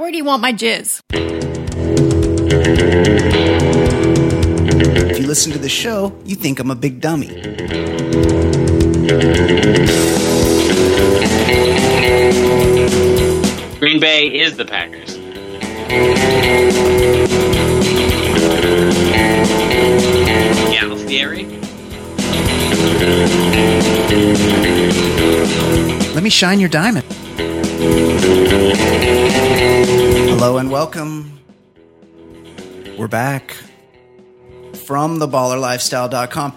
Where do you want my jizz? If you listen to the show, you think I'm a big dummy. Green Bay is the Packers. Let me shine your diamond. Hello and welcome. We're back from the ballerlifestyle.com.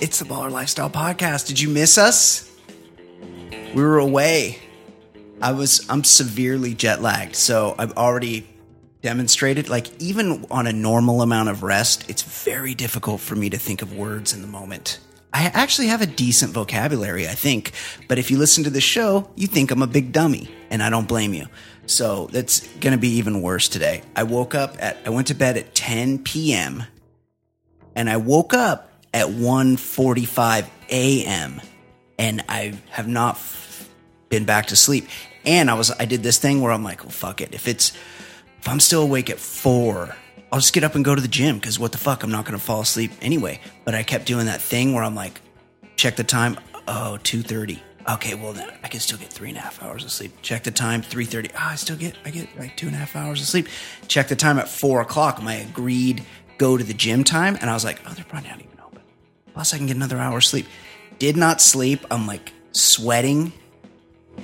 It's the Baller Lifestyle Podcast. Did you miss us? We were away. I'm severely jet lagged, so I've already demonstrated, like, even on a normal amount of rest, it's very difficult for me to think of words in the moment. I actually have a decent vocabulary, I think, but if you listen to the show, you think I'm a big dummy, and I don't blame you. So that's going to be even worse today. I went to bed at 10 p.m., and I woke up at 1:45 a.m., and I have not been back to sleep. And I did this thing where I'm like, well, fuck it. If I'm still awake at 4, I'll just get up and go to the gym because what the fuck, I'm not going to fall asleep anyway. But I kept doing that thing where I'm like, check the time. Oh, 2:30. Okay, well, then I can still get 3.5 hours of sleep. Check the time, 3:30. Oh, I get like 2.5 hours of sleep. Check the time at 4 o'clock, my agreed go to the gym time. And I was like, oh, they're probably not even open. Plus I can get another hour of sleep. Did not sleep. I'm like sweating.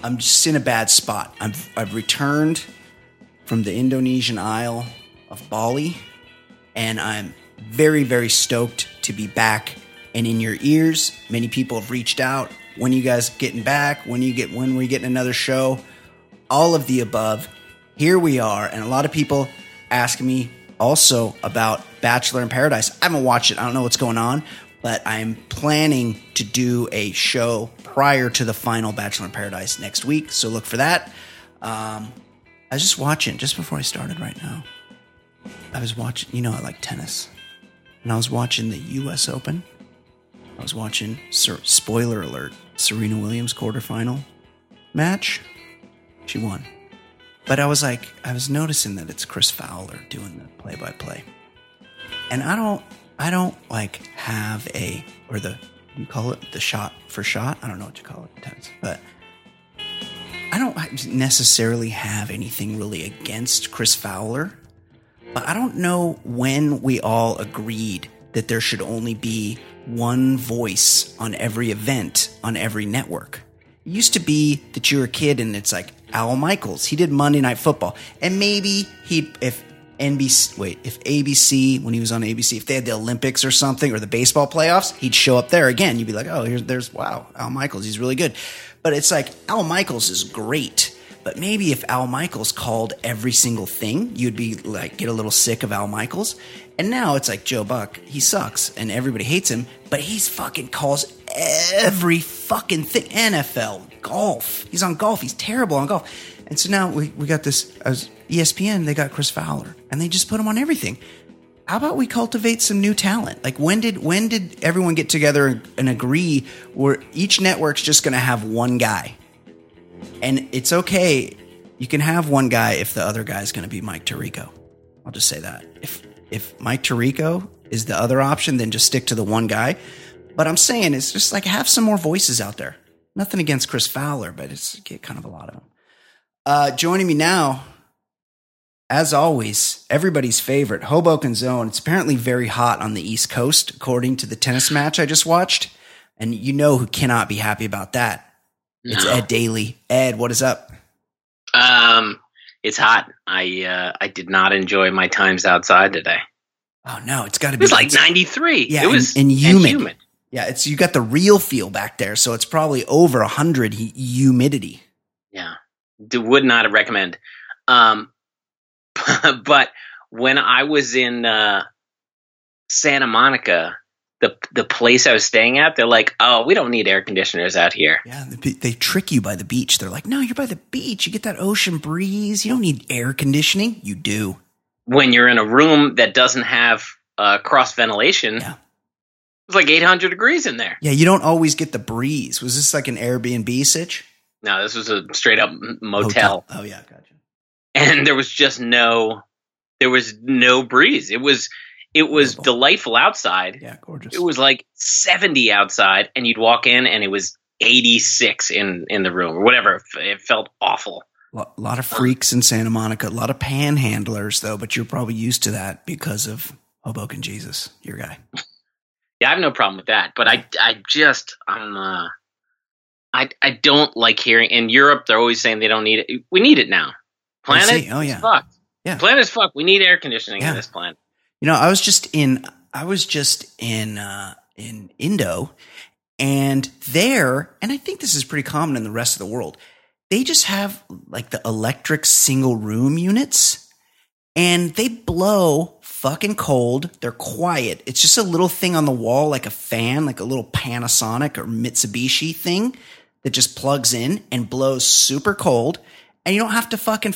I'm just in a bad spot. I've returned from the Indonesian Isle of Bali, and I'm very, very stoked to be back and in your ears. Many people have reached out. When are you guys getting back? When we getting another show? All of the above. Here we are, and a lot of people ask me also about Bachelor in Paradise. I haven't watched it. I don't know what's going on, but I'm planning to do a show prior to the final Bachelor in Paradise next week, so look for that. I was just watching, just before I started right now, I was watching, I like tennis, and I was watching the U.S. Open. I was watching, spoiler alert, Serena Williams quarterfinal match. She won. But I was noticing that it's Chris Fowler doing the play-by-play. And I don't like have you call it the shot for shot? I don't know what you call it in tennis, but I don't necessarily have anything really against Chris Fowler. But I don't know when we all agreed that there should only be one voice on every event, on every network. It used to be that you were a kid and it's like Al Michaels. He did Monday Night Football. And maybe if ABC, when he was on ABC, if they had the Olympics or something or the baseball playoffs, he'd show up there again. You'd be like, oh, wow, Al Michaels, he's really good. But it's like Al Michaels is great. But maybe if Al Michaels called every single thing, you'd be like, get a little sick of Al Michaels. And now it's like Joe Buck, he sucks and everybody hates him, but he's fucking calls every fucking thing. NFL, golf. He's on golf. He's terrible on golf. And so now we got this ESPN, they got Chris Fowler and they just put him on everything. How about we cultivate some new talent? Like when did everyone get together and agree where each network's just going to have one guy? And it's okay, you can have one guy if the other guy's going to be Mike Tirico. I'll just say that. If Mike Tirico is the other option, then just stick to the one guy. But I'm saying it's just like have some more voices out there. Nothing against Chris Fowler, but it's kind of a lot of them. Joining me now, as always, everybody's favorite, Hoboken's own. It's apparently very hot on the East Coast, according to the tennis match I just watched. And you know who cannot be happy about that. No. It's Ed Daly. Ed, what is up? It's hot. I did not enjoy my times outside today. Oh no, it's got to be like 93. Yeah, it was and humid. Yeah, you got the real feel back there, so it's probably over 100 humidity. Yeah, would not recommend. But when I was in Santa Monica. The place I was staying at, they're like, oh, we don't need air conditioners out here. Yeah, they trick you by the beach. They're like, no, you're by the beach. You get that ocean breeze. You don't need air conditioning. You do. When you're in a room that doesn't have cross ventilation, yeah. It's like 800 degrees in there. Yeah, you don't always get the breeze. Was this like an Airbnb sitch? No, this was a straight up motel. Oh, yeah, gotcha. and there was just no breeze. It was delightful outside. Yeah, gorgeous. It was like 70 outside, and you'd walk in, and it was 86 in the room or whatever. It felt awful. A lot of freaks in Santa Monica, a lot of panhandlers, though, but you're probably used to that because of Hoboken Jesus, your guy. Yeah, I have no problem with that, but yeah. I don't like hearing – in Europe, they're always saying they don't need it. We need it now. Planet is fucked. Yeah. Planet is fucked. We need air conditioning on this planet. You know, I was just in Indo, and there – and I think this is pretty common in the rest of the world – they just have like the electric single room units, and they blow fucking cold. They're quiet. It's just a little thing on the wall, like a fan, like a little Panasonic or Mitsubishi thing that just plugs in and blows super cold. And you don't have to fucking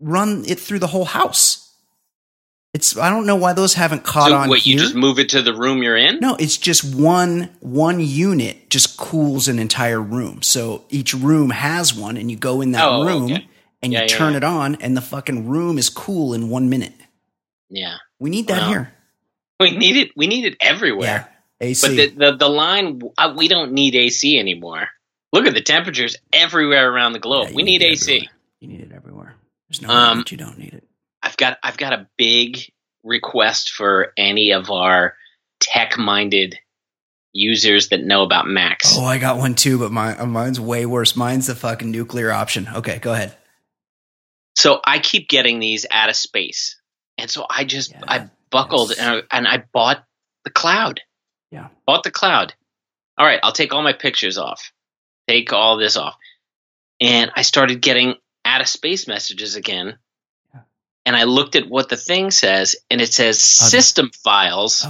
run it through the whole house. I don't know why those haven't caught on. What, you just move it to the room you're in? No, it's just one unit just cools an entire room. So each room has one, and you go in that room and you turn it on, and the fucking room is cool in 1 minute. Yeah, we need that here. We need it everywhere. Yeah, AC. But the line, we don't need AC anymore. Look at the temperatures everywhere around the globe. Yeah, we need AC. Everywhere. You need it everywhere. There's no way that you don't need it. I've got a big request for any of our tech-minded users that know about Macs. Oh, I got one too, but mine's way worse. Mine's the fucking nuclear option. Okay, go ahead. So I keep getting these out of space, and so I just I buckled and I bought the cloud. Yeah, bought the cloud. All right, I'll take all my pictures off, take all this off, and I started getting out of space messages again. And I looked at what the thing says, and it says system files,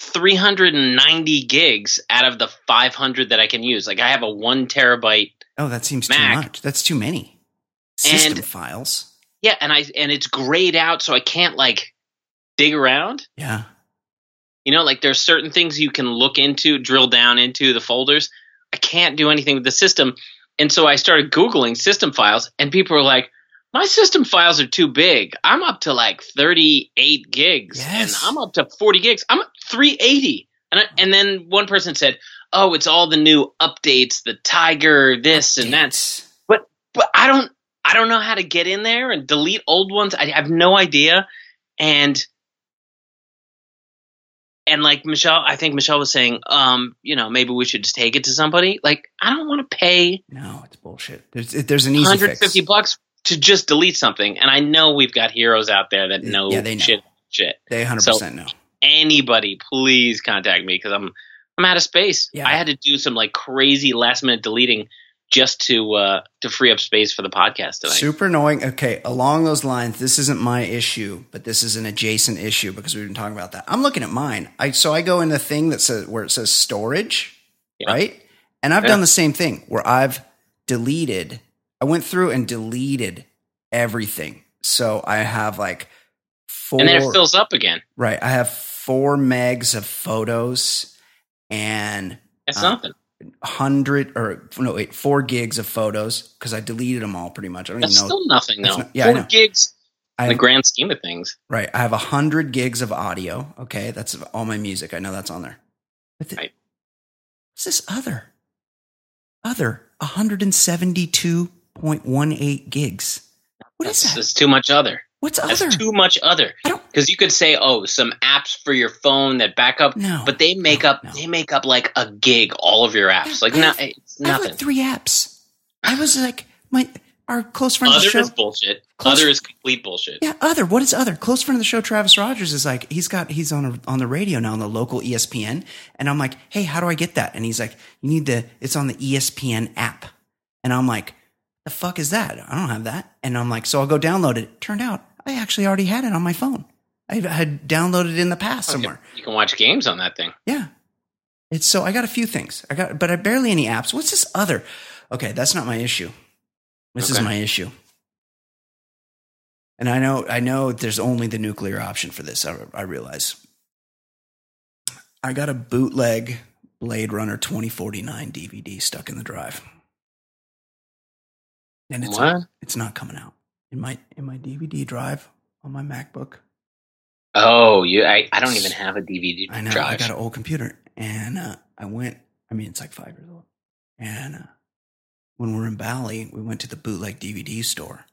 390 gigs out of the 500 that I can use. Like I have a 1 terabyte. Oh, that seems Mac. Too much. That's too many system files. Yeah, and it's grayed out, so I can't like dig around. Yeah, you know, like there's certain things you can look into, drill down into the folders. I can't do anything with the system. And so I started Googling system files, and people were like, my system files are too big. I'm up to like 38 gigs, and I'm up to 40 gigs. I'm at 380. And then one person said, oh, it's all the new updates, the Tiger, this and that. But I don't know how to get in there and delete old ones. I have no idea. And like Michelle, I think Michelle was saying, you know, maybe we should just take it to somebody. Like, I don't want to pay. No, it's bullshit. There's an easy $150 bucks to just delete something. And I know we've got heroes out there that know, they know. Shit. They 100% know. Anybody, please contact me because I'm out of space. Yeah. I had to do some like crazy last minute deleting just to free up space for the podcast tonight. Super annoying. Okay, along those lines, this isn't my issue, but this is an adjacent issue because we've been talking about that. I'm looking at mine. So I go in the thing that says where it says storage, right? And I've done the same thing where I went through and deleted everything. So I have like 4 and then it fills up again. Right. I have 4 megs of photos and that's nothing. 4 gigs of photos because I deleted them all pretty much. I don't even know. That's still nothing though. 4 gigs in the grand scheme of things. Right. I have 100 gigs of audio. Okay. That's all my music. I know that's on there. But what's this other 172.18 gigs? What is that? That's too much other. What's other? That's too much other. Because you could say, oh, some apps for your phone that back up. No, but they make up like a gig, all of your apps. Yeah, like it's nothing. I have 3 apps. I was like our close friend of the show. Other is bullshit. Other is complete bullshit. Yeah, other. What is other? Close friend of the show, Travis Rogers, is like he's on the radio now on the local ESPN, and I'm like, hey, how do I get that? And he's like, you need it's on the ESPN app, and I'm like, the fuck is that? I don't have that, and I'm like, so I'll go download it. Turned out I actually already had it on my phone. I had downloaded it in the past somewhere. You can watch games on that thing. Yeah. So I got a few things. But I barely any apps. What's this other? Okay, that's not my issue. This is my issue. And I know there's only the nuclear option for this. I realize. I got a bootleg Blade Runner 2049 DVD stuck in the drive. And it's not coming out in my DVD drive on my MacBook. Oh, I don't even have a DVD drive. I know, I got an old computer, and it's like 5 years old. And when we were in Bali, we went to the bootleg DVD store.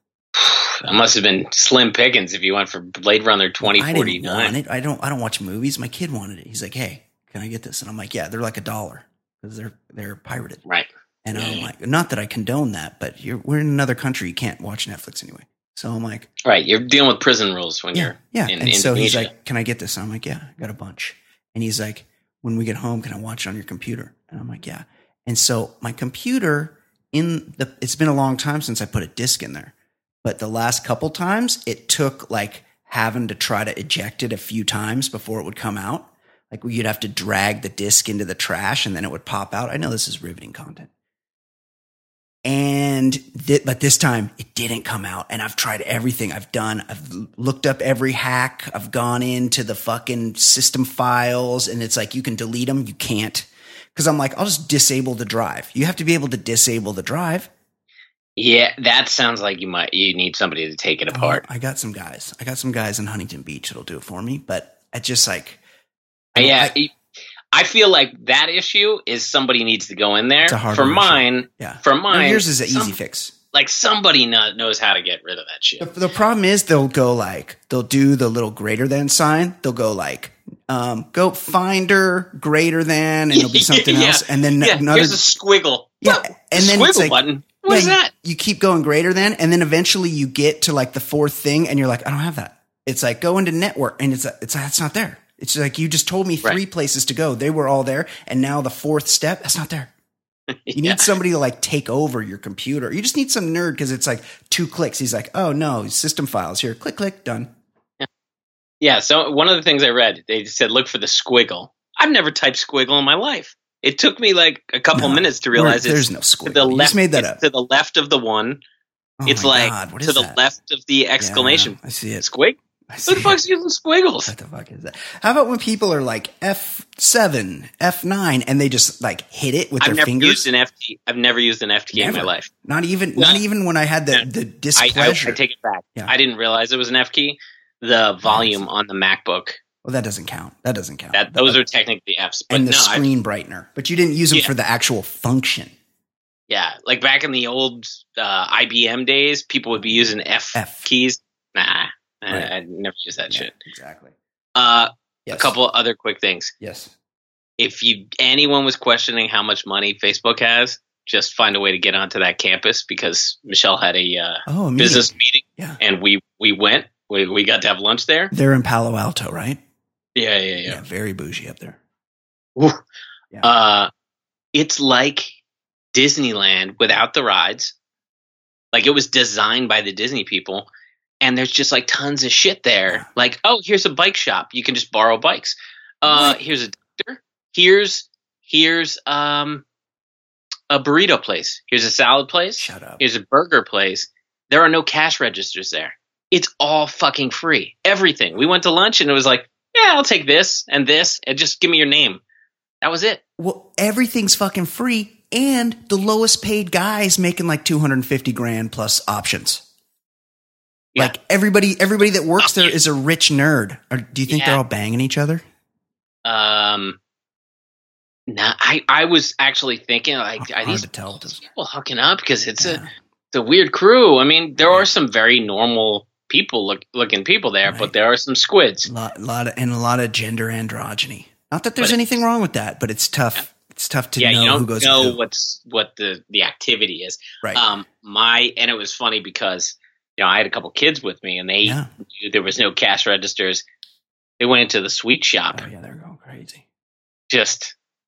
That must have been slim pickings if you went for Blade Runner 2049. I didn't want it. I don't watch movies. My kid wanted it. He's like, hey, can I get this? And I'm like, yeah, they're like $1 because they're pirated. Right. And I'm like, not that I condone that, but we're in another country. You can't watch Netflix anyway. So I'm like, right. You're dealing with prison rules when you're in Indonesia. So he's like, can I get this? And I'm like, yeah, I got a bunch. And he's like, when we get home, can I watch it on your computer? And I'm like, yeah. And so my computer it's been a long time since I put a disc in there. But the last couple times, it took like having to try to eject it a few times before it would come out. Like you'd have to drag the disc into the trash and then it would pop out. I know this is riveting content. And but this time it didn't come out. And I've tried everything I've done. I've looked up every hack. I've gone into the fucking system files and it's like, you can delete them. You can't. Cause I'm like, I'll just disable the drive. You have to be able to disable the drive. Yeah, that sounds like you need somebody to take it apart. I got some guys. In Huntington Beach that'll do it for me. But I just like, I feel like that issue is somebody needs to go in there. For mine, yours is an easy fix. Like somebody knows how to get rid of that shit. The problem is they'll go like they'll do the little greater than sign. They'll go like. Go Finder, greater than, and it'll be something else. And then another there's a squiggle. Yeah. Whoa, and then squiggle it's like, button. What is that? You keep going greater than, and then eventually you get to like the fourth thing and you're like, I don't have that. It's like, go into network. And it's not there. It's like, you just told me three places to go. They were all there. And now the fourth step, that's not there. You need somebody to like take over your computer. You just need some nerd. Cause it's like 2 clicks. He's like, oh no, system files here. Click, click, done. Yeah, so one of the things I read, they said look for the squiggle. I've never typed squiggle in my life. It took me like a couple minutes to realize there's no squiggle. To the left of the one. Oh it's like to the left of the exclamation. I see it. Squig? Who the fuck's using squiggles? What the fuck is that? How about when people are like F7, F9, and they just like hit it with their fingers? I've never used an F key in my life. Not even when I had the displeasure. I take it back. Yeah. I didn't realize it was an F key. The volume on the MacBook. Well, that doesn't count. Those are technically Fs. But and the screen brightener. But you didn't use them for the actual function. Yeah. Like back in the old IBM days, people would be using F keys. Nah. Right. I never use that shit. Exactly. A couple other quick things. Yes. If anyone was questioning how much money Facebook has, just find a way to get onto that campus because Michelle had a business meeting. Yeah. And we went. We got to have lunch there. They're in Palo Alto, right? Yeah. Yeah, very bougie up there. Yeah. It's like Disneyland without the rides. Like it was designed by the Disney people. And there's just like tons of shit there. Yeah. Like, oh, here's a bike shop. You can just borrow bikes. Here's a doctor. Here's a burrito place. Here's a salad place. Shut up. Here's a burger place. There are no cash registers there. It's all fucking free. Everything. We went to lunch and it was like, yeah, I'll take this and just give me your name. That was it. Well, everything's fucking free. And the lowest paid guy's making like $250,000 plus options. Yeah. Like everybody that works there is a rich nerd. Or do you think they're all banging each other? No, I was actually thinking like, are these people hooking up? Because it's a weird crew. I mean, there are some very normal people looking people there, right. But there are some squids, a lot of gender androgyny. Not that there's anything wrong with that, but it's tough. It's tough to know who goes. You don't know what the activity is, right? And it was funny because I had a couple kids with me, and they knew there was no cash registers. They went into the sweet shop. Oh, yeah, they're going crazy.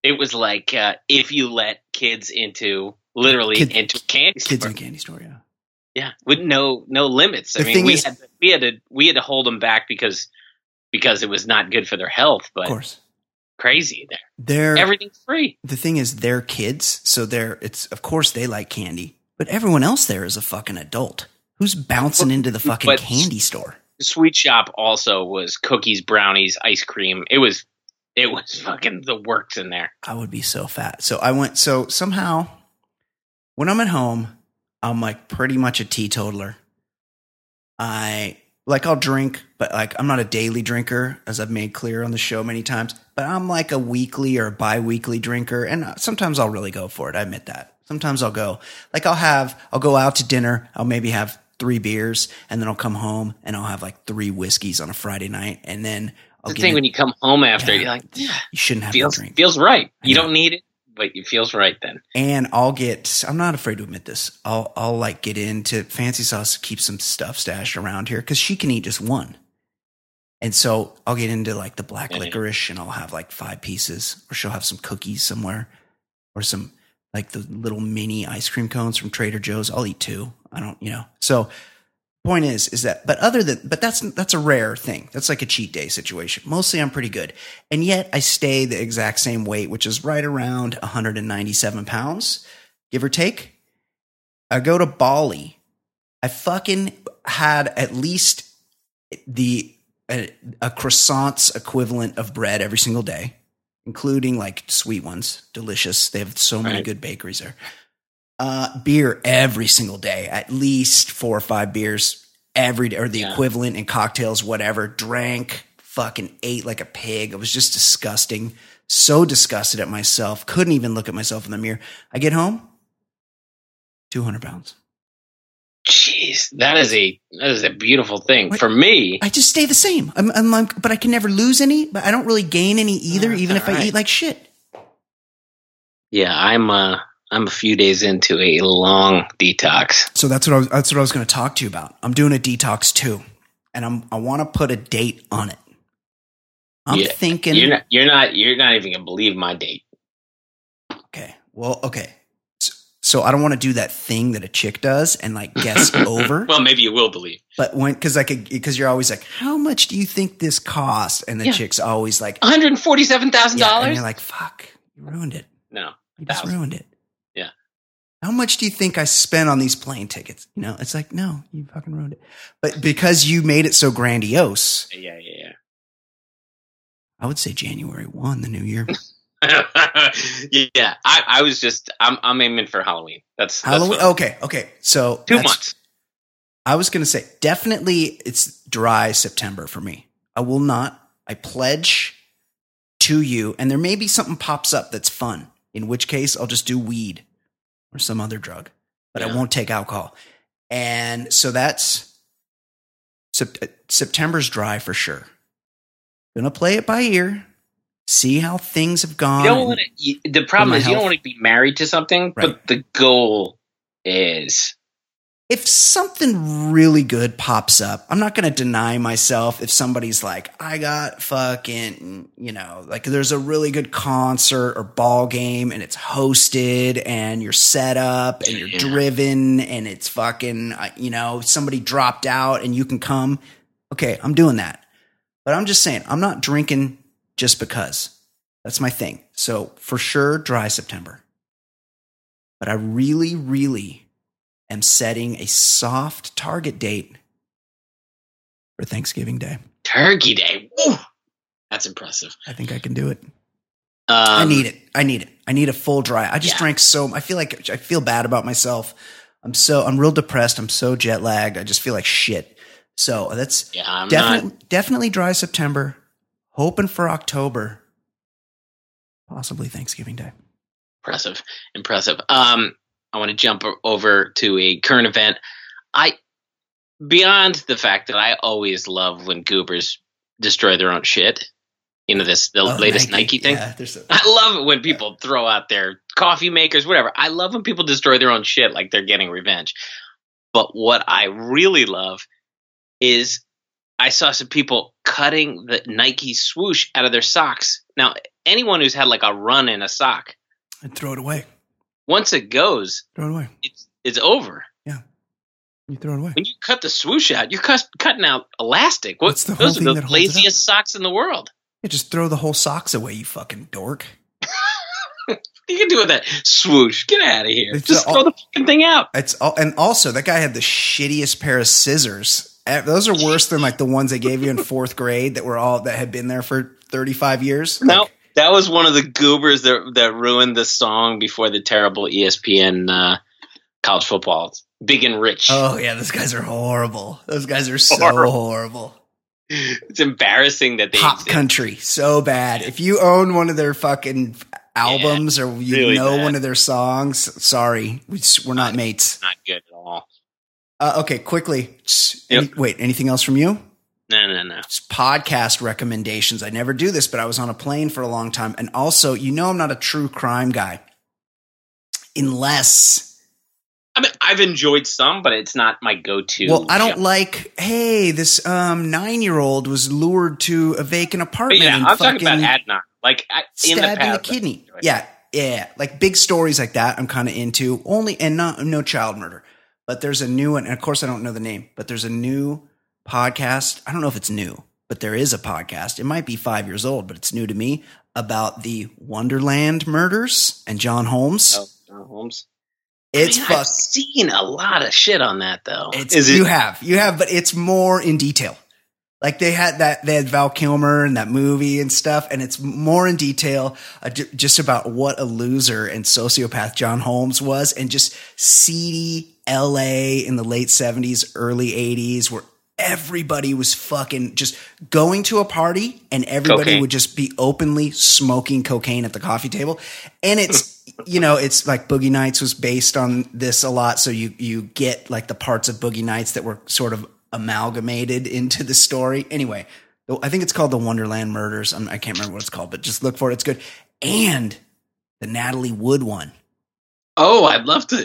It was like if you let kids into a candy store. Kids in a candy store, yeah. Yeah, with no limits. We had to hold them back because it was not good for their health. But of course, crazy there. Everything's free. The thing is, they're kids, so it's of course they like candy. But everyone else there is a fucking adult who's bouncing into the fucking candy store. The sweet shop also was cookies, brownies, ice cream. It was fucking the works in there. I would be so fat. So somehow when I'm at home. I'm like pretty much a teetotaler. I'll drink, but like I'm not a daily drinker, as I've made clear on the show many times, but I'm like a weekly or bi-weekly drinker. And sometimes I'll really go for it. I admit that. Sometimes I'll go, like I'll go out to dinner. I'll maybe have 3 beers and then I'll come home and I'll have like 3 whiskeys on a Friday night. And then I'll get when you come home after, you're like, you shouldn't have a drink. Feels right. You don't need it, but it feels right then. And I'm not afraid to admit this. I'll like get into Fancy Sauce, keep some stuff stashed around here because she can eat just one. And so I'll get into like the black licorice and I'll have like 5 pieces, or she'll have some cookies somewhere or some like the little mini ice cream cones from Trader Joe's. I'll eat 2. So point is that, but that's a rare thing. That's like a cheat day situation. Mostly I'm pretty good. And yet I stay the exact same weight, which is right around 197 pounds, give or take. I go to Bali. I fucking had at least a croissant's equivalent of bread every single day, including like sweet ones. Delicious. They have so many good bakeries there. Beer every single day, at least 4 or 5 beers every day, or the equivalent, in cocktails, whatever. Drank, fucking ate like a pig. It was just disgusting. So disgusted at myself. Couldn't even look at myself in the mirror. I get home, 200 pounds. Jeez, that is a beautiful thing. What? For me, I just stay the same. I'm but I can never lose any, but I don't really gain any either, even if I eat like shit. Yeah, I'm a few days into a long detox. So that's what I was going to talk to you about. I'm doing a detox too, and I want to put a date on it. I'm thinking you're not even going to believe my date. Okay. Well, okay. So I don't want to do that thing that a chick does and like guess over. Well, maybe you will believe. But because you're always like, how much do you think this costs? And the chick's always like $147,000. Yeah, and you're like, fuck, you ruined it. No. You just ruined it. How much do you think I spent on these plane tickets? You know, it's like, no, you fucking ruined it. But because you made it so grandiose. Yeah. I would say January 1, the new year. Yeah. I was just, I'm aiming for Halloween. That's okay. So 2 months. I was going to say, definitely it's dry September for me. I pledge to you. And there may be something pops up that's fun, in which case I'll just do weed. Or some other drug, but I won't take alcohol. And so that's September's dry for sure. Gonna play it by ear, see how things have gone. The problem is you don't want to be married to something, but the goal is if something really good pops up, I'm not gonna deny myself. If somebody's like, I got fucking, like there's a really good concert or ball game and it's hosted and you're set up and you're driven and it's fucking, somebody dropped out and you can come. Okay, I'm doing that. But I'm just saying, I'm not drinking just because. That's my thing. So for sure, dry September. But I really, really am setting a soft target date for Thanksgiving Day. Turkey Day. Woo! That's impressive. I think I can do it. I need it. I need a full dry. I just drank so – I feel bad about myself. I'm real depressed. I'm so jet lagged. I just feel like shit. So that's definitely dry September. Hoping for October. Possibly Thanksgiving Day. Impressive. I want to jump over to a current event. Beyond the fact that I always love when goobers destroy their own shit, the latest Nike thing. Yeah, I love it when people throw out their coffee makers, whatever. I love when people destroy their own shit like they're getting revenge. But what I really love is I saw some people cutting the Nike swoosh out of their socks. Now, anyone who's had like a run in a sock, I'd throw it away. Once it goes, throw it away. It's over. Yeah, you throw it away. When you cut the swoosh out, you're cutting out elastic. Those are the laziest socks in the world. Yeah, just throw the whole socks away, you fucking dork. You can do with that swoosh. Get out of here. Throw the fucking thing out. And also, that guy had the shittiest pair of scissors. Those are worse than like the ones they gave you in 4th grade that had been there for 35 years. No. That was one of the goobers that ruined the song before the terrible ESPN college football big and rich. Oh yeah, those guys are horrible. Those guys are so horrible. It's embarrassing that they pop country so bad. If you own one of their fucking albums or you really know bad. One of their songs, sorry, we're not mates. Not good at all. Okay, quickly. Anything else from you? No. It's podcast recommendations. I never do this, but I was on a plane for a long time. And also, you know, I'm not a true crime guy. Unless. I mean, I've enjoyed some, but it's not my go-to. Well, I don't this 9-year-old was lured to a vacant apartment. But yeah, and I'm talking about Adnan. Like, stabbed in the kidney. Yeah. Like, big stories like that I'm kind of into. No child murder. But there's a new one. And of course, I don't know the name, but there's a new podcast. I don't know if it's new, but there is a podcast. It might be 5 years old, but it's new to me, about the Wonderland murders and John Holmes. I've seen a lot of shit on that though. But it's more in detail. Like they had Val Kilmer in that movie and stuff, and it's more in detail just about what a loser and sociopath John Holmes was, and just seedy LA in the late 70s, early 80s, where everybody was fucking just going to a party and everybody would just be openly smoking cocaine at the coffee table. And it's, you know, it's like Boogie Nights was based on this a lot. So you get like the parts of Boogie Nights that were sort of amalgamated into the story. Anyway, I think it's called The Wonderland Murders. I can't remember what it's called, but just look for it. It's good. And the Natalie Wood one. Oh, I'd love to.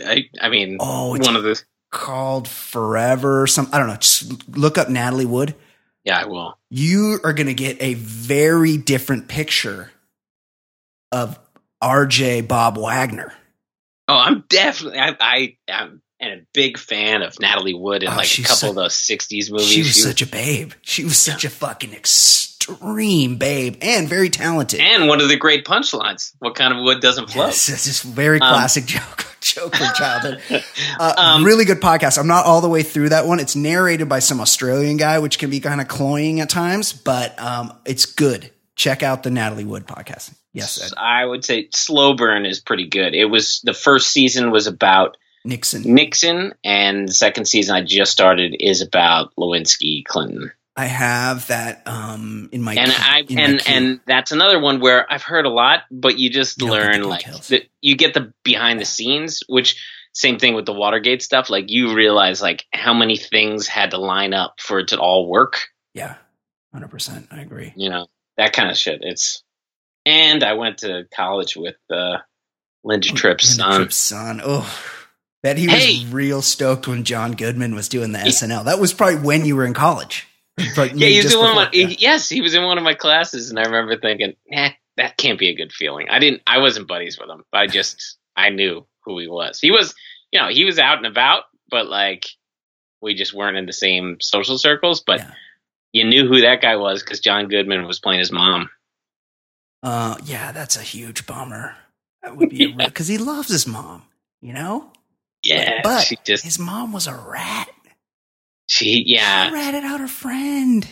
One of the called Forever. I don't know. Just look up Natalie Wood. Yeah, I will. You are going to get a very different picture of R.J. Bob Wagner. Oh, I'm definitely. I'm a big fan of Natalie Wood and like a couple of those 60s movies. She was such a babe. She was such a fucking extreme babe and very talented. And one of the great punchlines. What kind of wood doesn't float? Yes, it's just very classic joke from childhood. Really good podcast. I'm not all the way through that one. It's narrated by some Australian guy, which can be kind of cloying at times, but it's good. Check out the Natalie Wood podcast. Yes, Ed. I would say Slow Burn is pretty good. It was the first season was about Nixon, and the second season I just started is about Lewinsky, Clinton. I have that in my and that's another one where I've heard a lot, but you just learn you get the behind the scenes, which same thing with the Watergate stuff. Like you realize like how many things had to line up for it to all work. Yeah, 100%. I agree. You know that kind of shit. And I went to college with Linda Tripp's son. Bet he was real stoked when John Goodman was doing the SNL. That was probably when you were in college. He was in one of my classes, and I remember thinking, that can't be a good feeling. I wasn't buddies with him. But I knew who he was. He was, you know, he was out and about, but like we just weren't in the same social circles. But you knew who that guy was because John Goodman was playing his mom. Yeah, that's a huge bummer. That would be because he loves his mom, you know. Yeah, but his mom was a rat. She ratted out her friend.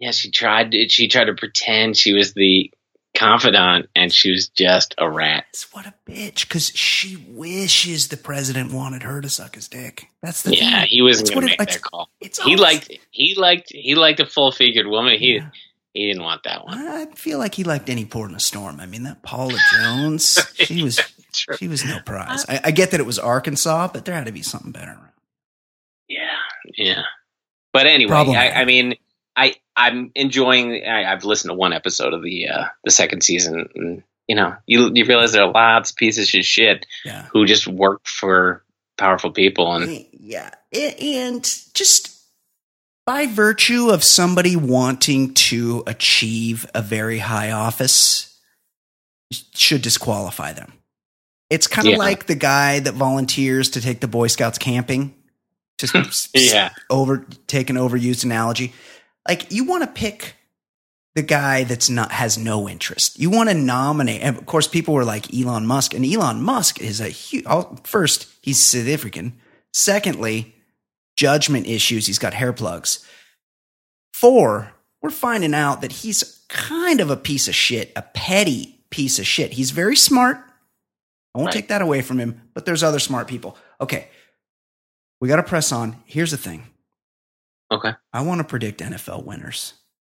Yeah, she tried to pretend she was the confidant, and she was just a rat. What a bitch, because she wishes the president wanted her to suck his dick. That's the thing. Yeah, he wasn't going to make that call. He liked a full-figured woman. He didn't want that one. I feel like he liked Any Port in a Storm. I mean, that Paula Jones, she was no prize. I get that it was Arkansas, but there had to be something better around. Yeah. But anyway, I'm enjoying. I've listened to one episode of the second season. And, you know, you realize there are lots of pieces of shit who just work for powerful people, and just by virtue of somebody wanting to achieve a very high office, should disqualify them. It's kind of like the guy that volunteers to take the Boy Scouts camping. Just take an overused analogy. Like you want to pick the guy that's has no interest. You want to nominate. And of course, people were like Elon Musk, and Elon Musk is a huge. First, he's South African. Secondly, judgment issues. He's got hair plugs. 4, we're finding out that he's kind of a piece of shit, a petty piece of shit. He's very smart. I won't take that away from him, but there's other smart people. Okay. We got to press on. Here's the thing. Okay. I want to predict NFL winners.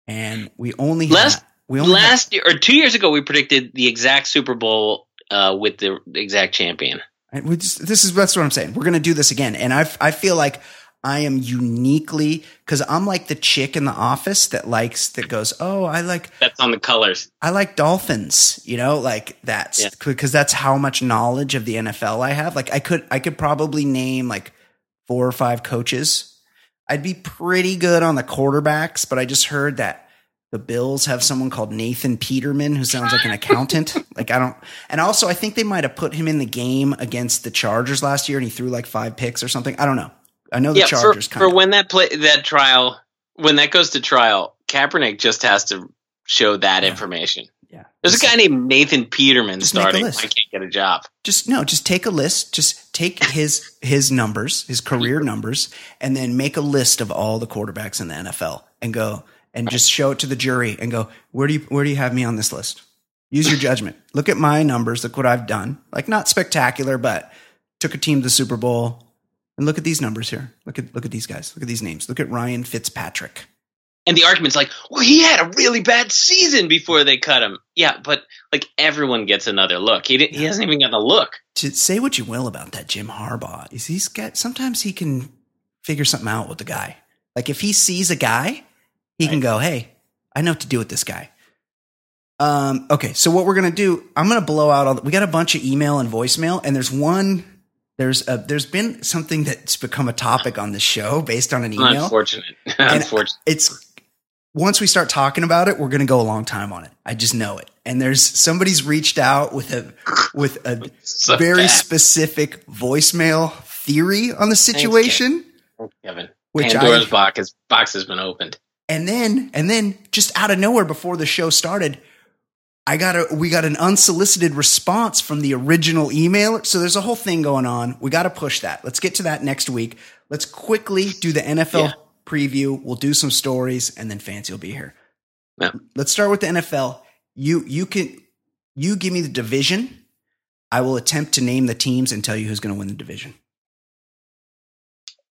And we only last year or 2 years ago, we predicted the exact Super Bowl with the exact champion. That's what I'm saying. We're going to do this again. And I feel like I am uniquely, because I'm like the chick in the office that goes, oh, I like – that's on the colors. I like Dolphins, because that's how much knowledge of the NFL I have. Like I could probably name like 4 or 5 coaches. I'd be pretty good on the quarterbacks, but I just heard that the Bills have someone called Nathan Peterman who sounds like an accountant. And also I think they might have put him in the game against the Chargers last year and he threw like 5 picks or something. I don't know. I know the Chargers for when that goes to trial, Kaepernick just has to show that information. Yeah, there's a guy named Nathan Peterman starting. I can't get a job. Just take a list. Just take his numbers, his career numbers, and then make a list of all the quarterbacks in the NFL, and go and just show it to the jury and go, where do you have me on this list? Use your judgment. Look at my numbers. Look what I've done. Like not spectacular, but took a team to the Super Bowl. And look at these numbers here. Look at these guys. Look at these names. Look at Ryan Fitzpatrick. And the argument's like, well, he had a really bad season before they cut him. Yeah, but like everyone gets another look. He hasn't even gotten a look. Say what you will about that Jim Harbaugh. Sometimes he can figure something out with the guy. Like if he sees a guy, he can go, hey, I know what to do with this guy. Okay, so what we're going to do, I'm going to blow out we got a bunch of email and voicemail, and there's been something that's become a topic on the show based on an email. Unfortunate. It's once we start talking about it, we're going to go a long time on it. I just know it. And somebody's reached out with a so very bad. Specific voicemail theory on the situation. Thanks, Kevin. Which Pandora's box has been opened. And then just out of nowhere before the show started, we got an unsolicited response from the original email. So there's a whole thing going on. We got to push that. Let's get to that next week. Let's quickly do the NFL preview. We'll do some stories and then Fancy will be here. Yeah. Let's start with the NFL. You give me the division. I will attempt to name the teams and tell you who's going to win the division.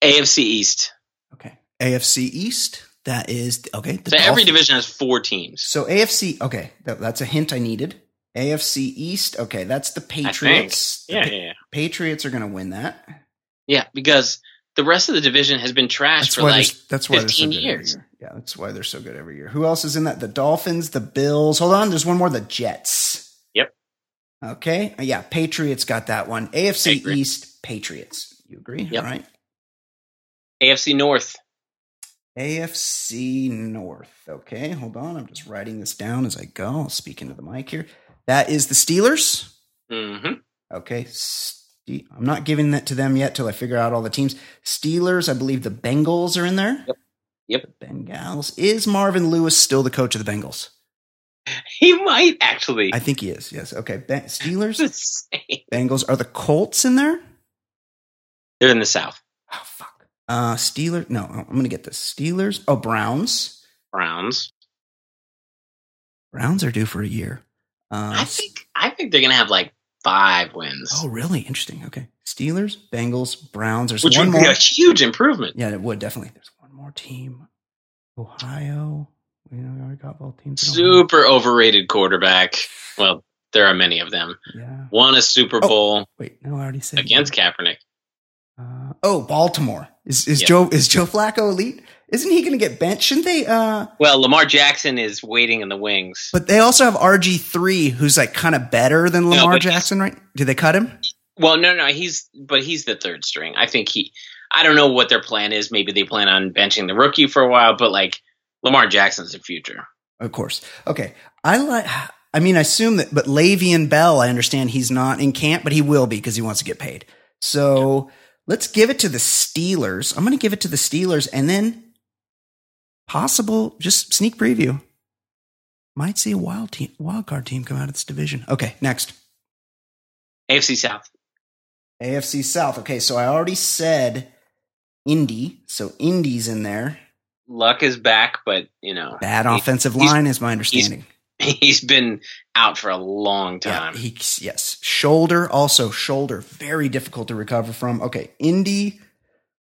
AFC East. Okay. AFC East. That is okay. So Dolphins. Every division has 4 teams. So AFC, okay, that's a hint I needed. AFC East, okay, that's the Patriots. Patriots are going to win that. Yeah, because the rest of the division has been trashed for like 15 years. Yeah, that's why they're so good every year. Who else is in that? The Dolphins, the Bills. Hold on, there's one more. The Jets. Yep. Okay. Yeah, Patriots got that one. AFC East, Patriots. You agree? Yep. All right. AFC North. Okay, hold on. I'm just writing this down as I go. I'll speak into the mic here. That is the Steelers. Mm-hmm. Okay. I'm not giving that to them yet till I figure out all the teams. Steelers, I believe the Bengals are in there. Yep. The Bengals. Is Marvin Lewis still the coach of the Bengals? He might, actually. I think he is, yes. Okay, Steelers. Bengals. Are the Colts in there? They're in the South. Oh, fuck. Steelers. No, I'm going to get this. Steelers. Oh, Browns. Browns are due for a year. I think they're going to have like 5 wins. Oh, really? Interesting. Okay. Steelers, Bengals, Browns. There's one more. Which would be a huge improvement. Yeah, it would definitely. There's one more team. Ohio. We already got both teams. Super overrated quarterback. Well, there are many of them. Yeah. Won a Super Bowl. Wait, no, I already said against Kaepernick. Baltimore is Joe Flacco elite? Isn't he going to get benched? Shouldn't they? Well, Lamar Jackson is waiting in the wings, but they also have RG3, who's like kind of better than Lamar Jackson, right? Did they cut him? Well, no, he's the third string. I think I don't know what their plan is. Maybe they plan on benching the rookie for a while, but like Lamar Jackson's the future, of course. Okay, I assume that, but Le'Veon Bell, I understand he's not in camp, but he will be because he wants to get paid. So. Yeah. Let's give it to the Steelers. I'm going to give it to the Steelers, and then possible just sneak preview. Might see a wild card team come out of this division. Okay, next. AFC South. Okay, so I already said Indy, so Indy's in there. Luck is back, but bad offensive line is my understanding. He's been out for a long time. Yeah, shoulder, very difficult to recover from. Okay, Indy,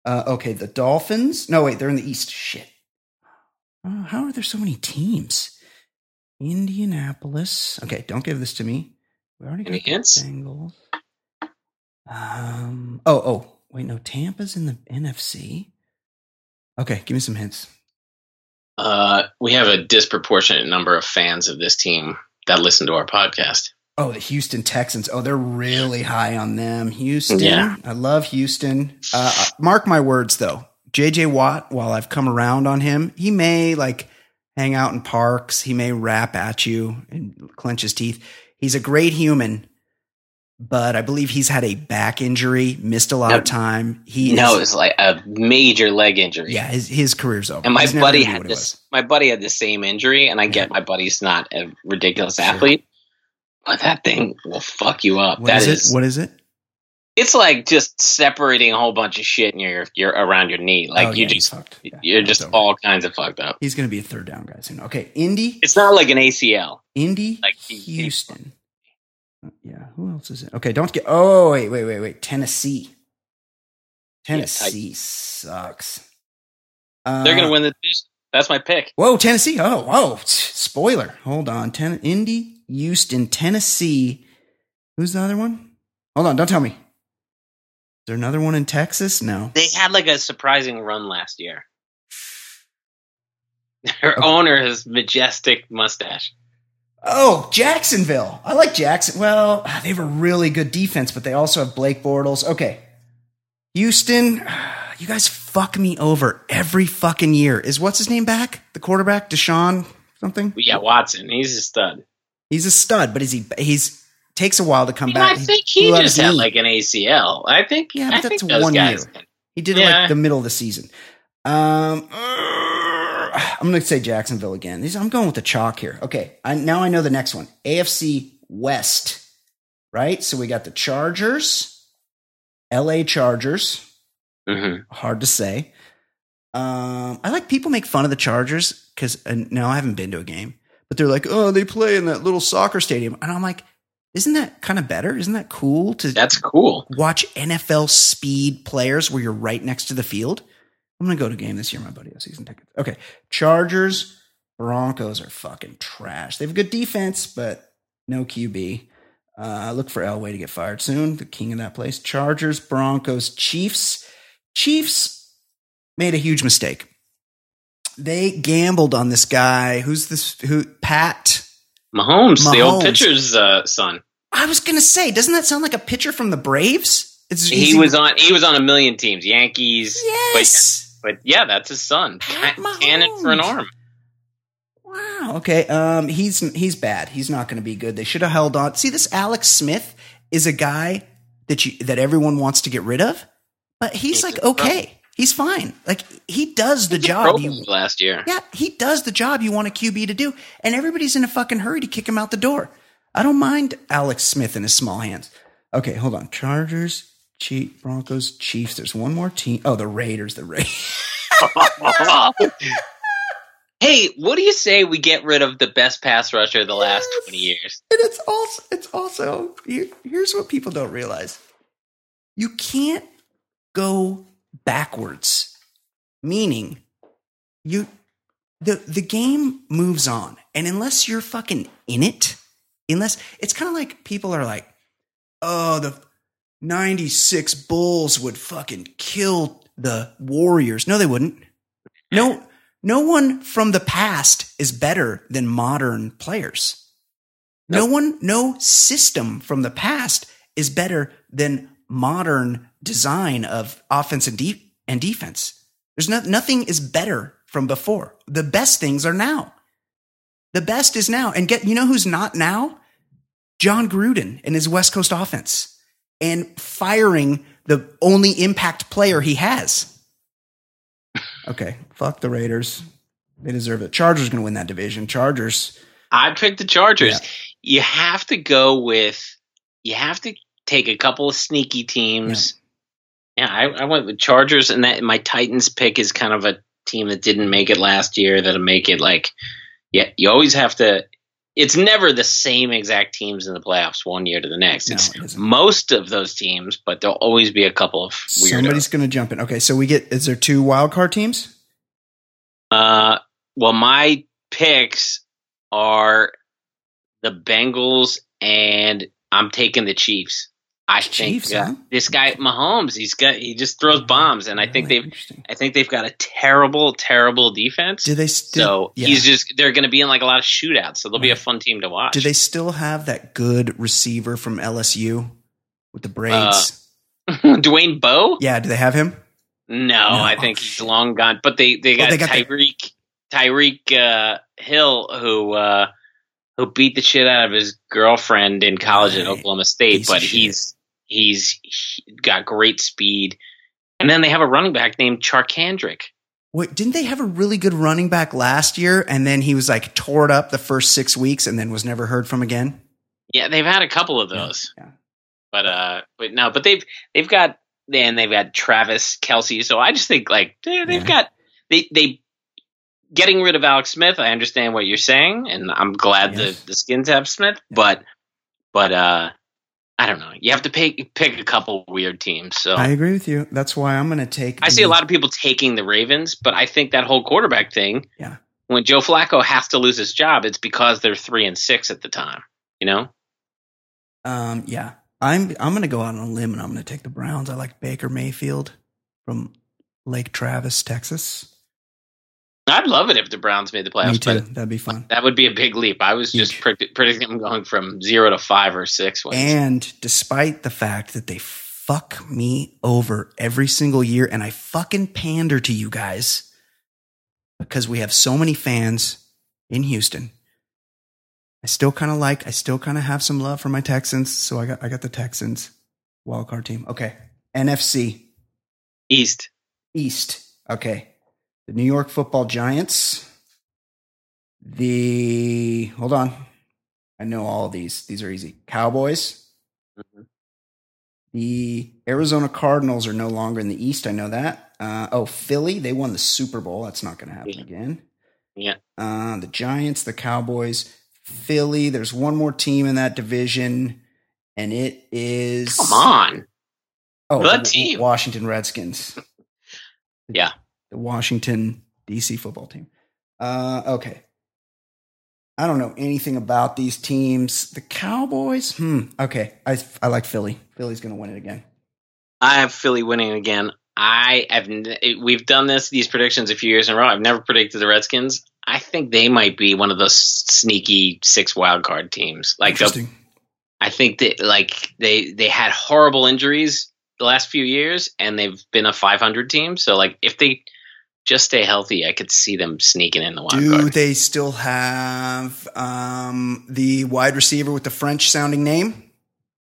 Okay, the Dolphins. No, wait, they're in the East. Shit. How are there so many teams? Indianapolis. Okay, don't give this to me. We already got hints? Bengals. Wait, no, Tampa's in the NFC. Okay, give me some hints. We have a disproportionate number of fans of this team that listen to our podcast. Oh, the Houston Texans. Oh, they're really high on them. Houston. Yeah. I love Houston. Mark my words, though. J.J. Watt, while I've come around on him, he may hang out in parks. He may rap at you and clench his teeth. He's a great human, but I believe he's had a back injury, missed a lot of time. It's like a major leg injury. Yeah, his career's over. And my buddy had this. My buddy had the same injury, and I get my buddy's not a ridiculous athlete, but that thing will fuck you up. What is it? It's like just separating a whole bunch of shit in your around your knee. You're just all kinds of fucked up. He's going to be a third down guy soon. Okay, Indy. It's not like an ACL. Indy, Houston. Yeah, who else is it? Okay, don't get. Oh, wait. Tennessee sucks. They're going to win the division. That's my pick. Whoa, Tennessee. Oh, spoiler. Hold on. Indy, Houston, Tennessee. Who's the other one? Hold on. Don't tell me. Is there another one in Texas? No. They had a surprising run last year. Their owner has majestic mustache. Oh, Jacksonville. I like Jackson. Well, they have a really good defense, but they also have Blake Bortles. Okay. Houston, you guys fuck me over every fucking year. Is what's his name back? The quarterback, Deshaun something? Yeah, Watson. He's a stud. He's a stud, but he's takes a while to come back. I think he just had an ACL. I think. Yeah, but that's 1 year. He did it the middle of the season. I'm going to say Jacksonville again. I'm going with the chalk here. Okay, now I know the next one. AFC West, right? So we got the Chargers, LA Chargers. Mm-hmm. Hard to say. I like people make fun of the Chargers because now I haven't been to a game, but they're like, oh, they play in that little soccer stadium. And I'm like, isn't that kind of better? Isn't that cool? That's cool. Watch NFL speed players where you're right next to the field. I'm going to go to a game this year. My buddy has season tickets. Okay. Chargers, Broncos are fucking trash. They have a good defense, but no QB. Look for Elway to get fired soon. The king of that place. Chargers, Broncos, Chiefs. Chiefs made a huge mistake. They gambled on this guy. Who's this? Pat Mahomes, the old pitcher's son. I was going to say, doesn't that sound like a pitcher from the Braves? He was on a million teams. Yankees. Yes. But yeah, that's his son. Cannon for an arm. Wow. Okay. He's bad. He's not going to be good. They should have held on. See, this Alex Smith is a guy that everyone wants to get rid of, but he's okay. He's fine. He does the job. Last year. Yeah, he does the job you want a QB to do, and everybody's in a fucking hurry to kick him out the door. I don't mind Alex Smith and his small hands. Okay, hold on. Chargers, Broncos, Chiefs. There's one more team. Oh, the Raiders. Hey, what do you say we get rid of the best pass rusher of the last 20 years? And it's also here's what people don't realize. You can't go backwards, meaning the game moves on, and unless you're fucking in it, unless it's kind of like people are like, oh, the 96 Bulls would fucking kill the Warriors. No, they wouldn't. No one from the past is better than modern players. Nope. No system from the past is better than modern design of offense and defense. There's nothing is better from before. The best things are now. The best is now. And you know who's not now? John Gruden and his West Coast offense and firing the only impact player he has. Okay, fuck the Raiders. They deserve it. Chargers going to win that division. Chargers. I picked the Chargers. Yeah. You have to take a couple of sneaky teams. Yeah, I went with Chargers, and that my Titans pick is kind of a team that didn't make it last year that'll make it. You always have to it's never the same exact teams in the playoffs one year to the next. No, it's most of those teams, but there'll always be a couple of weirdos. Somebody's going to jump in. Okay, so we get – is there two wild card teams? Well, my picks are the Bengals, and I'm taking the Chiefs. I think this guy Mahomes, he just throws bombs, and I think they've got a terrible defense. They're going to be in like a lot of shootouts, so they'll be a fun team to watch. Do they still have that good receiver from LSU with the braids? Dwayne Bowe? Yeah, do they have him? No, I think he's long gone. But they got Tyreek Hill, who beat the shit out of his girlfriend in college at Oklahoma State, he's got great speed. And then they have a running back named Charkandrick. Wait, didn't they have a really good running back last year, and then he was like tore it up the first 6 weeks and then was never heard from again? Yeah, they've had a couple of those. Yeah. But they've got Travis Kelce, so I just think like they've got getting rid of Alex Smith, I understand what you're saying, and I'm glad the Skins have Smith, but I don't know. You have to pick a couple weird teams. So I agree with you. That's why I'm going to take – I see a lot of people taking the Ravens, but I think that whole quarterback thing, when Joe Flacco has to lose his job, it's because they're 3-6 at the time, you know? I'm going to go out on a limb, and I'm going to take the Browns. I like Baker Mayfield from Lake Travis, Texas. I'd love it if the Browns made the playoffs. Me too. That'd be fun. That would be a big leap. I was just predicting them going from 0 to 5 or 6 wins. And despite the fact that they fuck me over every single year, and I fucking pander to you guys because we have so many fans in Houston, I still kind of have some love for my Texans. So I got the Texans wildcard team. Okay. NFC East. Okay. The New York Football Giants, hold on, I know all of these. These are easy. Cowboys. Mm-hmm. The Arizona Cardinals are no longer in the East. I know that. Philly, they won the Super Bowl. That's not going to happen again. Yeah. The Giants, the Cowboys, Philly. There's one more team in that division, and it is... Come on. Oh, the team. Washington Redskins. Yeah. The Washington, D.C. football team. Okay. I don't know anything about these teams. The Cowboys? Okay. I like Philly. Philly's going to win it again. I have Philly winning again. We've done these predictions a few years in a row. I've never predicted the Redskins. I think they might be one of those sneaky 6 wildcard teams. Like, interesting. I think that like they had horrible injuries the last few years, and they've been a 500 team. So like if they just stay healthy, I could see them sneaking in the wild card. Do they still have the wide receiver with the French-sounding name?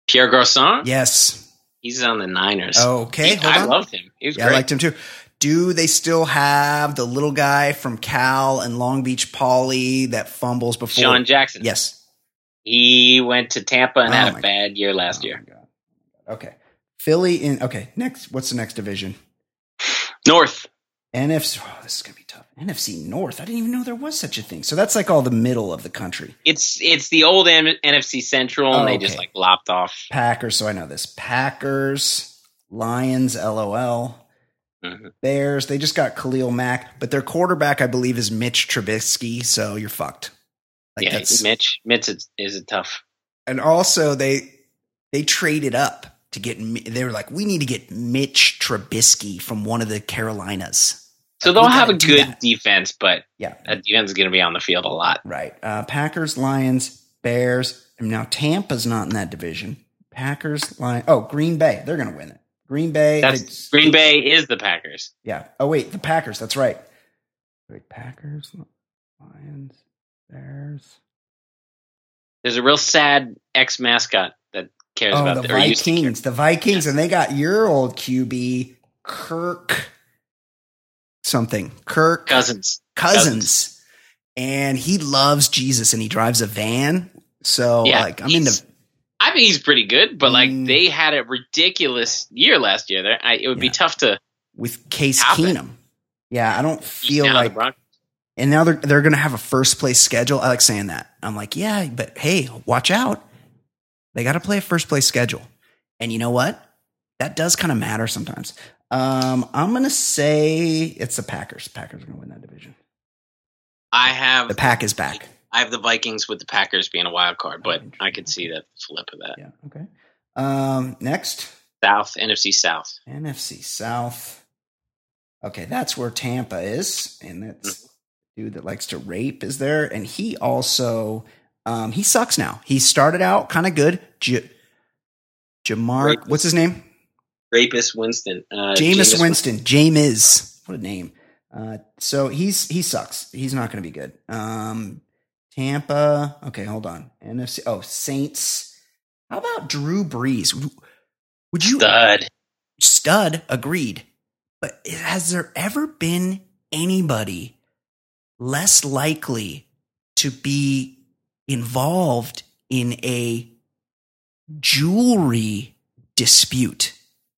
Pierre Garçon? Yes. He's on the Niners. Okay, hold on. I loved him. He was great. I liked him too. Do they still have the little guy from Cal and Long Beach Poly that fumbles before? Sean Jackson. Yes. He went to Tampa and had a bad year last year. Okay. Philly in – okay, next. What's the next division? North. NFC. Oh, this is going to be tough. NFC North. I didn't even know there was such a thing. So that's like all the middle of the country. It's the old NFC Central, and they just like lopped off. Packers. So I know this. Packers, Lions, LOL, Bears. They just got Khalil Mack, but their quarterback, I believe, is Mitch Trubisky, so you're fucked. Like, yeah, Mitch is a tough. And also they traded up. They were like, we need to get Mitch Trubisky from one of the Carolinas. So they'll have a good defense, but that defense is going to be on the field a lot. Right. Packers, Lions, Bears. And now Tampa's not in that division. Packers, Lions. Oh, Green Bay. They're going to win it. Green Bay. Green Bay is the Packers. Yeah. Oh, wait. The Packers. That's right. Wait, Packers, Lions, Bears. There's a real sad ex-mascot that cares about the Vikings. The Vikings, and they got your old QB, Kirk something. Kirk Cousins. And he loves Jesus, and he drives a van. So I think he's pretty good, but like they had a ridiculous year last year. There, it would be tough to with Case Keenum. Yeah, I don't feel like And now they're going to have a first place schedule. I like saying that. I'm like, yeah, but hey, watch out. They got to play a first place schedule. And you know what? That does kind of matter sometimes. I'm going to say it's the Packers. Packers are going to win that division. I have the Pack is back. I have the Vikings with the Packers being a wild card, but I could see that flip of that. Yeah. Okay. Next. South, NFC South. NFC South. Okay, that's where Tampa is, and that's the dude that likes to rape is there, and he also he sucks now. He started out kind of good. Jamar, what's his name? Rapist Winston. Jameis Winston. Jameis. What a name. So he sucks. He's not going to be good. Tampa. Okay, hold on. NFC. Oh, Saints. How about Drew Brees? Would you stud? Agreed. But has there ever been anybody less likely to be involved in a jewelry dispute?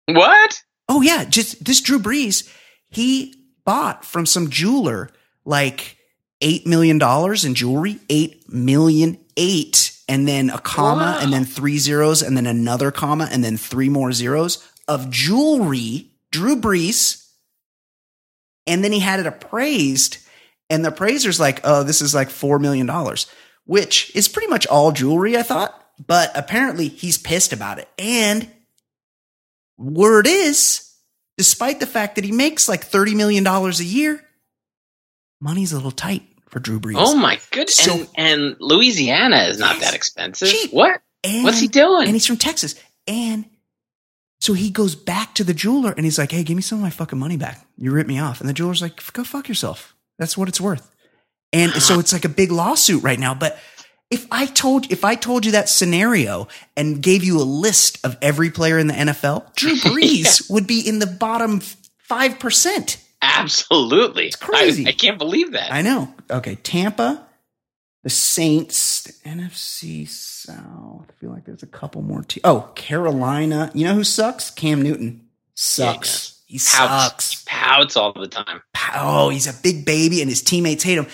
What? Oh yeah, just this Drew Brees. He bought from some jeweler like $8 million in jewelry, 8 million, and then a comma, and then 3 zeros, and then another comma, and then 3 more zeros of jewelry. Drew Brees, and then he had it appraised, and the appraiser's like, oh, this is like $4 million, which is pretty much all jewelry, I thought, but apparently he's pissed about it. And word is, despite the fact that he makes like $30 million a year, money's a little tight for Drew Brees. Oh my goodness. So, and Louisiana is not that expensive. Cheap. What? What's he doing? And he's from Texas. And so he goes back to the jeweler and he's like, hey, give me some of my fucking money back. You ripped me off. And the jeweler's like, go fuck yourself. That's what it's worth. And so it's like a big lawsuit right now. But if I told you that scenario and gave you a list of every player in the NFL, Drew Brees would be in the bottom 5%. Absolutely. It's crazy. I can't believe that. I know. Okay. Tampa, the Saints, the NFC South. I feel like there's a couple more. Carolina. You know who sucks? Cam Newton sucks. Yeah. He sucks. He pouts all the time. Oh, he's a big baby, and his teammates hate him.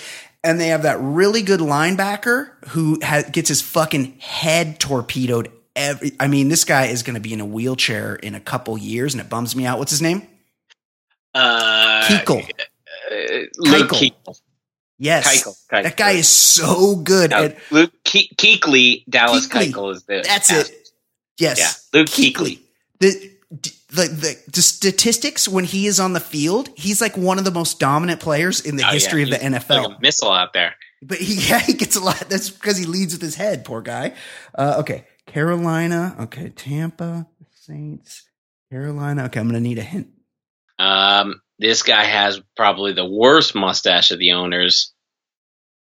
And they have that really good linebacker who gets his fucking head torpedoed. This guy is going to be in a wheelchair in a couple years, and it bums me out. What's his name? Keichel. Luke Keichel. Yes, Keichel. That guy is so good. No, Luke Kuechly, Dallas Keuchel is this. That's it. Yes, yeah. Luke Kuechly. The statistics when he is on the field, he's like one of the most dominant players in the history of the NFL. Like a missile out there, but he gets a lot. That's because he leads with his head. Poor guy. Okay, Carolina. Okay, Tampa, Saints, Carolina. Okay, I'm gonna need a hint. This guy has probably the worst mustache of the owners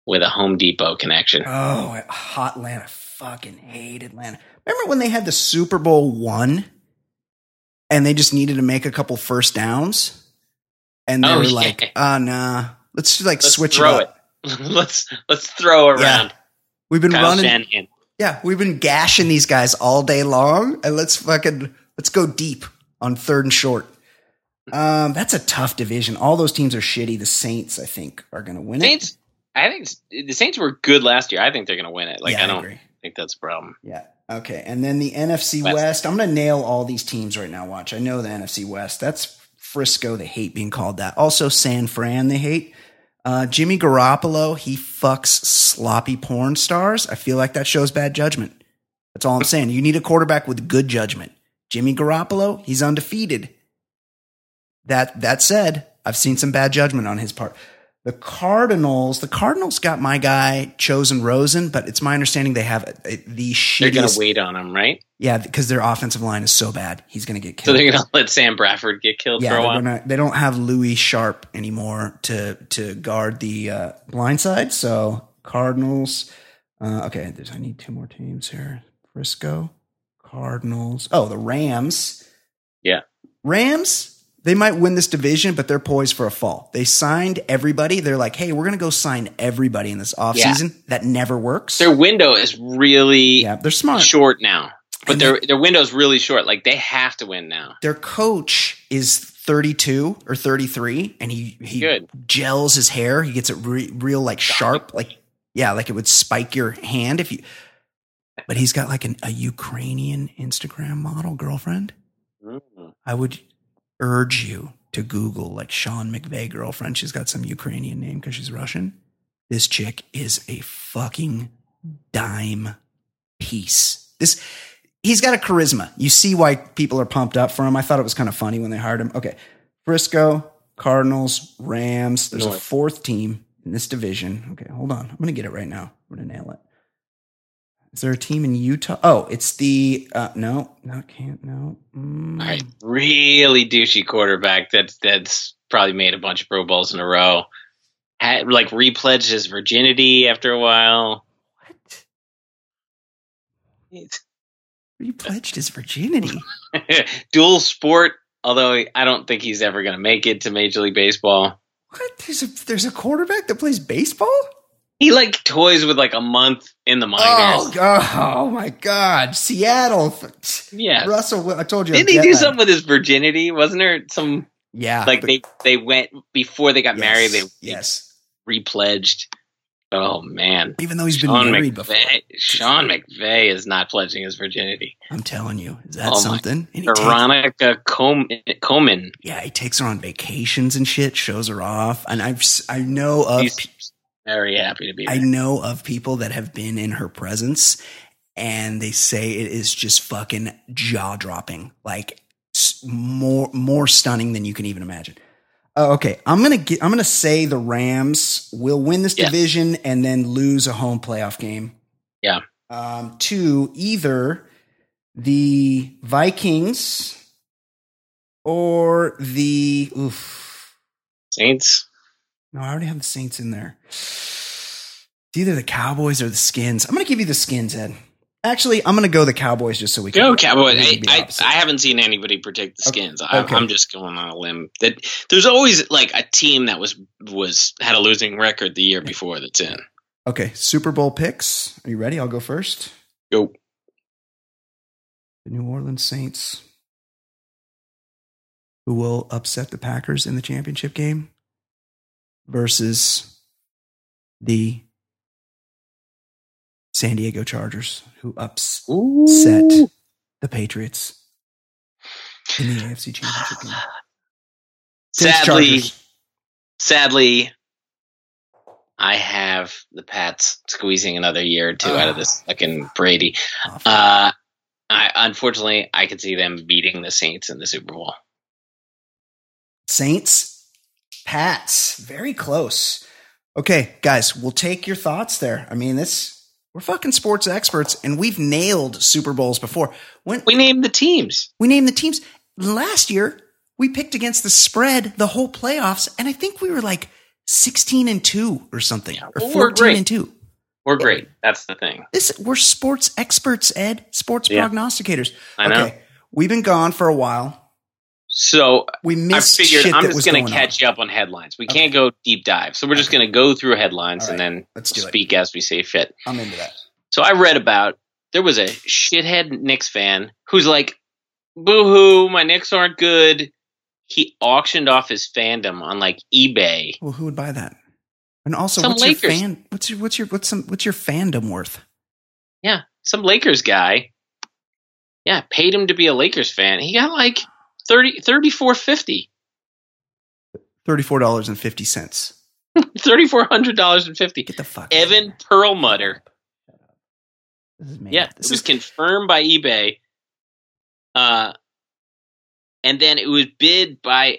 with a Home Depot connection. Oh, hot Atlanta. Fucking hate Atlanta. Remember when they had the Super Bowl I and they just needed to make a couple first downs? And they were like, nah, let's switch it up. Let's throw around. Yeah. We've been Kyle running. Shanahan. Yeah, we've been gashing these guys all day long. And let's go deep on 3rd and short. That's a tough division. All those teams are shitty. The Saints, I think, are going to win it. I think the Saints were good last year. I think they're going to win it. Like, yeah, I don't think that's a problem. Yeah. Okay. And then the NFC West. I'm going to nail all these teams right now. Watch. I know the NFC West. That's Frisco. They hate being called that. Also, San Fran, they hate. Jimmy Garoppolo, he fucks sloppy porn stars. I feel like that shows bad judgment. That's all I'm saying. You need a quarterback with good judgment. Jimmy Garoppolo, he's undefeated. That said, I've seen some bad judgment on his part. The Cardinals got my guy Chosen Rosen, but it's my understanding they have the shittiest. They're going to wait on him, right? Yeah, because their offensive line is so bad. He's going to get killed. So they're going to let Sam Bradford get killed for a while? They don't have Louis Sharp anymore to guard the blind side. So Cardinals. Okay, I need 2 more teams here. Frisco, Cardinals. Oh, the Rams. Yeah. Rams. They might win this division, but they're poised for a fall. They signed everybody. They're like, hey, we're going to go sign everybody in this offseason. Yeah. That never works. Their window is really they're smart. Short now. But their window is really short. Like, they have to win now. Their coach is 32 or 33, and he gels his hair. He gets it real like sharp, like, yeah, like it would spike your hand if you. But he's got like a Ukrainian Instagram model girlfriend. Mm-hmm. I would urge you to Google like Sean McVay girlfriend. She's got some Ukrainian name because she's Russian. This chick is a fucking dime piece. He's got a charisma. You see why people are pumped up for him. I thought it was kind of funny when they hired him. Okay. Frisco, Cardinals, Rams. There's a fourth team in this division. Okay, hold on. I'm going to get it right now. I'm going to nail it. Is there a team in Utah? Oh, it's the no. All right. Really douchey quarterback that's probably made a bunch of Pro Bowls in a row. Had, like, repledged his virginity after a while. What? It's repledged his virginity. Dual sport, although I don't think he's ever going to make it to Major League Baseball. What? There's a quarterback that plays baseball? He like toys with like a month in the minors. Oh my God. Seattle. Yeah. Russell, I told you. Didn't he do something with his virginity? Wasn't there some? Yeah. Like they went before they got married. They repledged. Oh man. Even though he's been married before. Sean McVay is not pledging his virginity. I'm telling you. Is that something? Veronica Coleman. Yeah. He takes her on vacations and shit, shows her off. And I know of. Very happy to be there. I know of people that have been in her presence and they say it is just fucking jaw dropping, like more stunning than you can even imagine. Okay. I'm going to say the Rams will win this division and then lose a home playoff game. Yeah. To either the Vikings or the Saints. No, I already have the Saints in there. It's either the Cowboys or the Skins. I'm going to give you the Skins, Ed. Actually, I'm going to go the Cowboys just so we can. Go Cowboys. I haven't seen anybody predict the Skins. Okay. I'm just going on a limb. There's always like a team that had a losing record the year before that's in. Okay, Super Bowl picks. Are you ready? I'll go first. Go. The New Orleans Saints, who will upset the Packers in the championship game, versus the San Diego Chargers, who upset the Patriots in the AFC Championship game. Sadly, I have the Pats squeezing another year or two out of this fucking Brady. Unfortunately, I could see them beating the Saints in the Super Bowl. Saints? Pats, very close. Okay, guys, we'll take your thoughts there. I mean, we're fucking sports experts, and we've nailed Super Bowls before. We named the teams. Last year, we picked against the spread the whole playoffs, and I think we were like 16-2 or something, or 14-2. We're great. That's the thing. We're sports experts, Ed. Sports prognosticators. I know. Okay, we've been gone for a while. So we missed. I figured I'm just going to catch you up on headlines. We can't go deep dive. So we're just going to go through headlines and then speak as we see fit. I'm into that. So I read about there was a shithead Knicks fan who's like, boo-hoo, my Knicks aren't good. He auctioned off his fandom on like eBay. Well, who would buy that? And also, what's your fandom worth? Yeah, some Lakers guy. Yeah, paid him to be a Lakers fan. He got like $3,450. $34.50. $3,450. Get the fuck Evan Perlmutter. Yeah, this was confirmed by eBay. And then it was bid by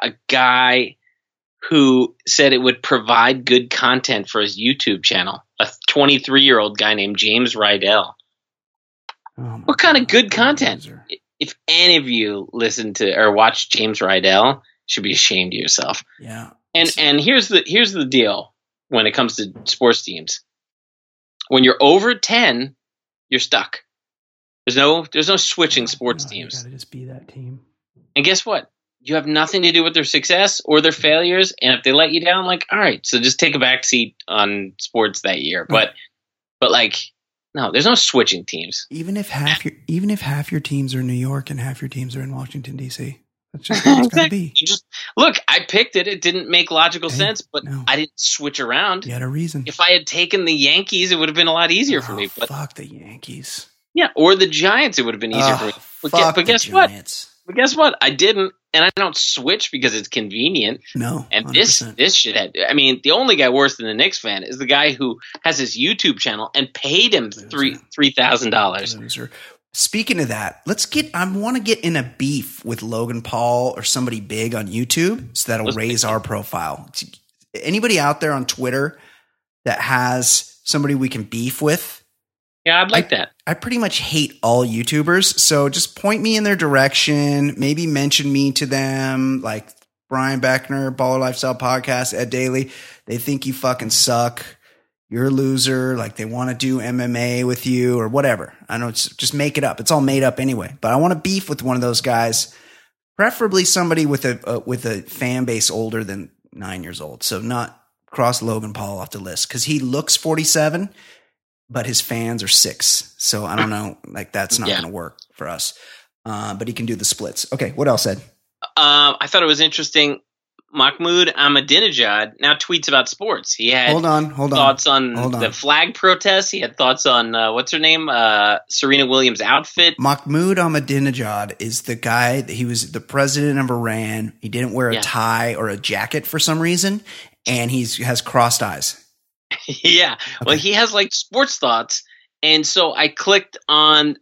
a guy who said it would provide good content for his YouTube channel. A 23-year-old guy named James Rydell. Oh, what kind of good content? If any of you listen to or watch James Rydell, you should be ashamed of yourself. Yeah. And here's the deal when it comes to sports teams. When you're over 10, you're stuck. There's no switching sports teams. You gotta just be that team. And guess what? You have nothing to do with their success or their failures. And if they let you down, like, all right, so just take a back seat on sports that year. But like No, there's no switching teams. Even if half your teams are in New York and half your teams are in Washington, D.C., that's just what it's going to be. Look, I picked it. It didn't make logical sense, but no. I didn't switch around. You had a reason. If I had taken the Yankees, it would have been a lot easier for me. But fuck the Yankees. Yeah, or the Giants, it would have been easier for me. But guess what? I didn't, and I don't switch because it's convenient. No, 100%. And this shithead. I mean, the only guy worse than the Knicks fan is the guy who has his YouTube channel and paid him $3,000. Speaking of that, I want to get in a beef with Logan Paul or somebody big on YouTube, so that'll raise our profile. Anybody out there on Twitter that has somebody we can beef with? Yeah, I'd like that. I pretty much hate all YouTubers, so just point me in their direction. Maybe mention me to them, like Brian Beckner, Baller Lifestyle Podcast, Ed Daly. They think you fucking suck. You're a loser. Like, they want to do MMA with you or whatever. I know, just make it up. It's all made up anyway. But I want to beef with one of those guys, preferably somebody with a fan base older than 9 years old. So not cross Logan Paul off the list, because he looks 47. But his fans are 6. So I don't know. Like, that's not going to work for us. But he can do the splits. Okay. What else, Ed? I thought it was interesting. Mahmoud Ahmadinejad now tweets about sports. He had thoughts on the flag protests. He had thoughts on what's her name? Serena Williams' outfit. Mahmoud Ahmadinejad is the guy that he was the president of Iran. He didn't wear a tie or a jacket for some reason. And he has crossed eyes. Yeah. Okay. Well, he has like sports thoughts. And so I clicked on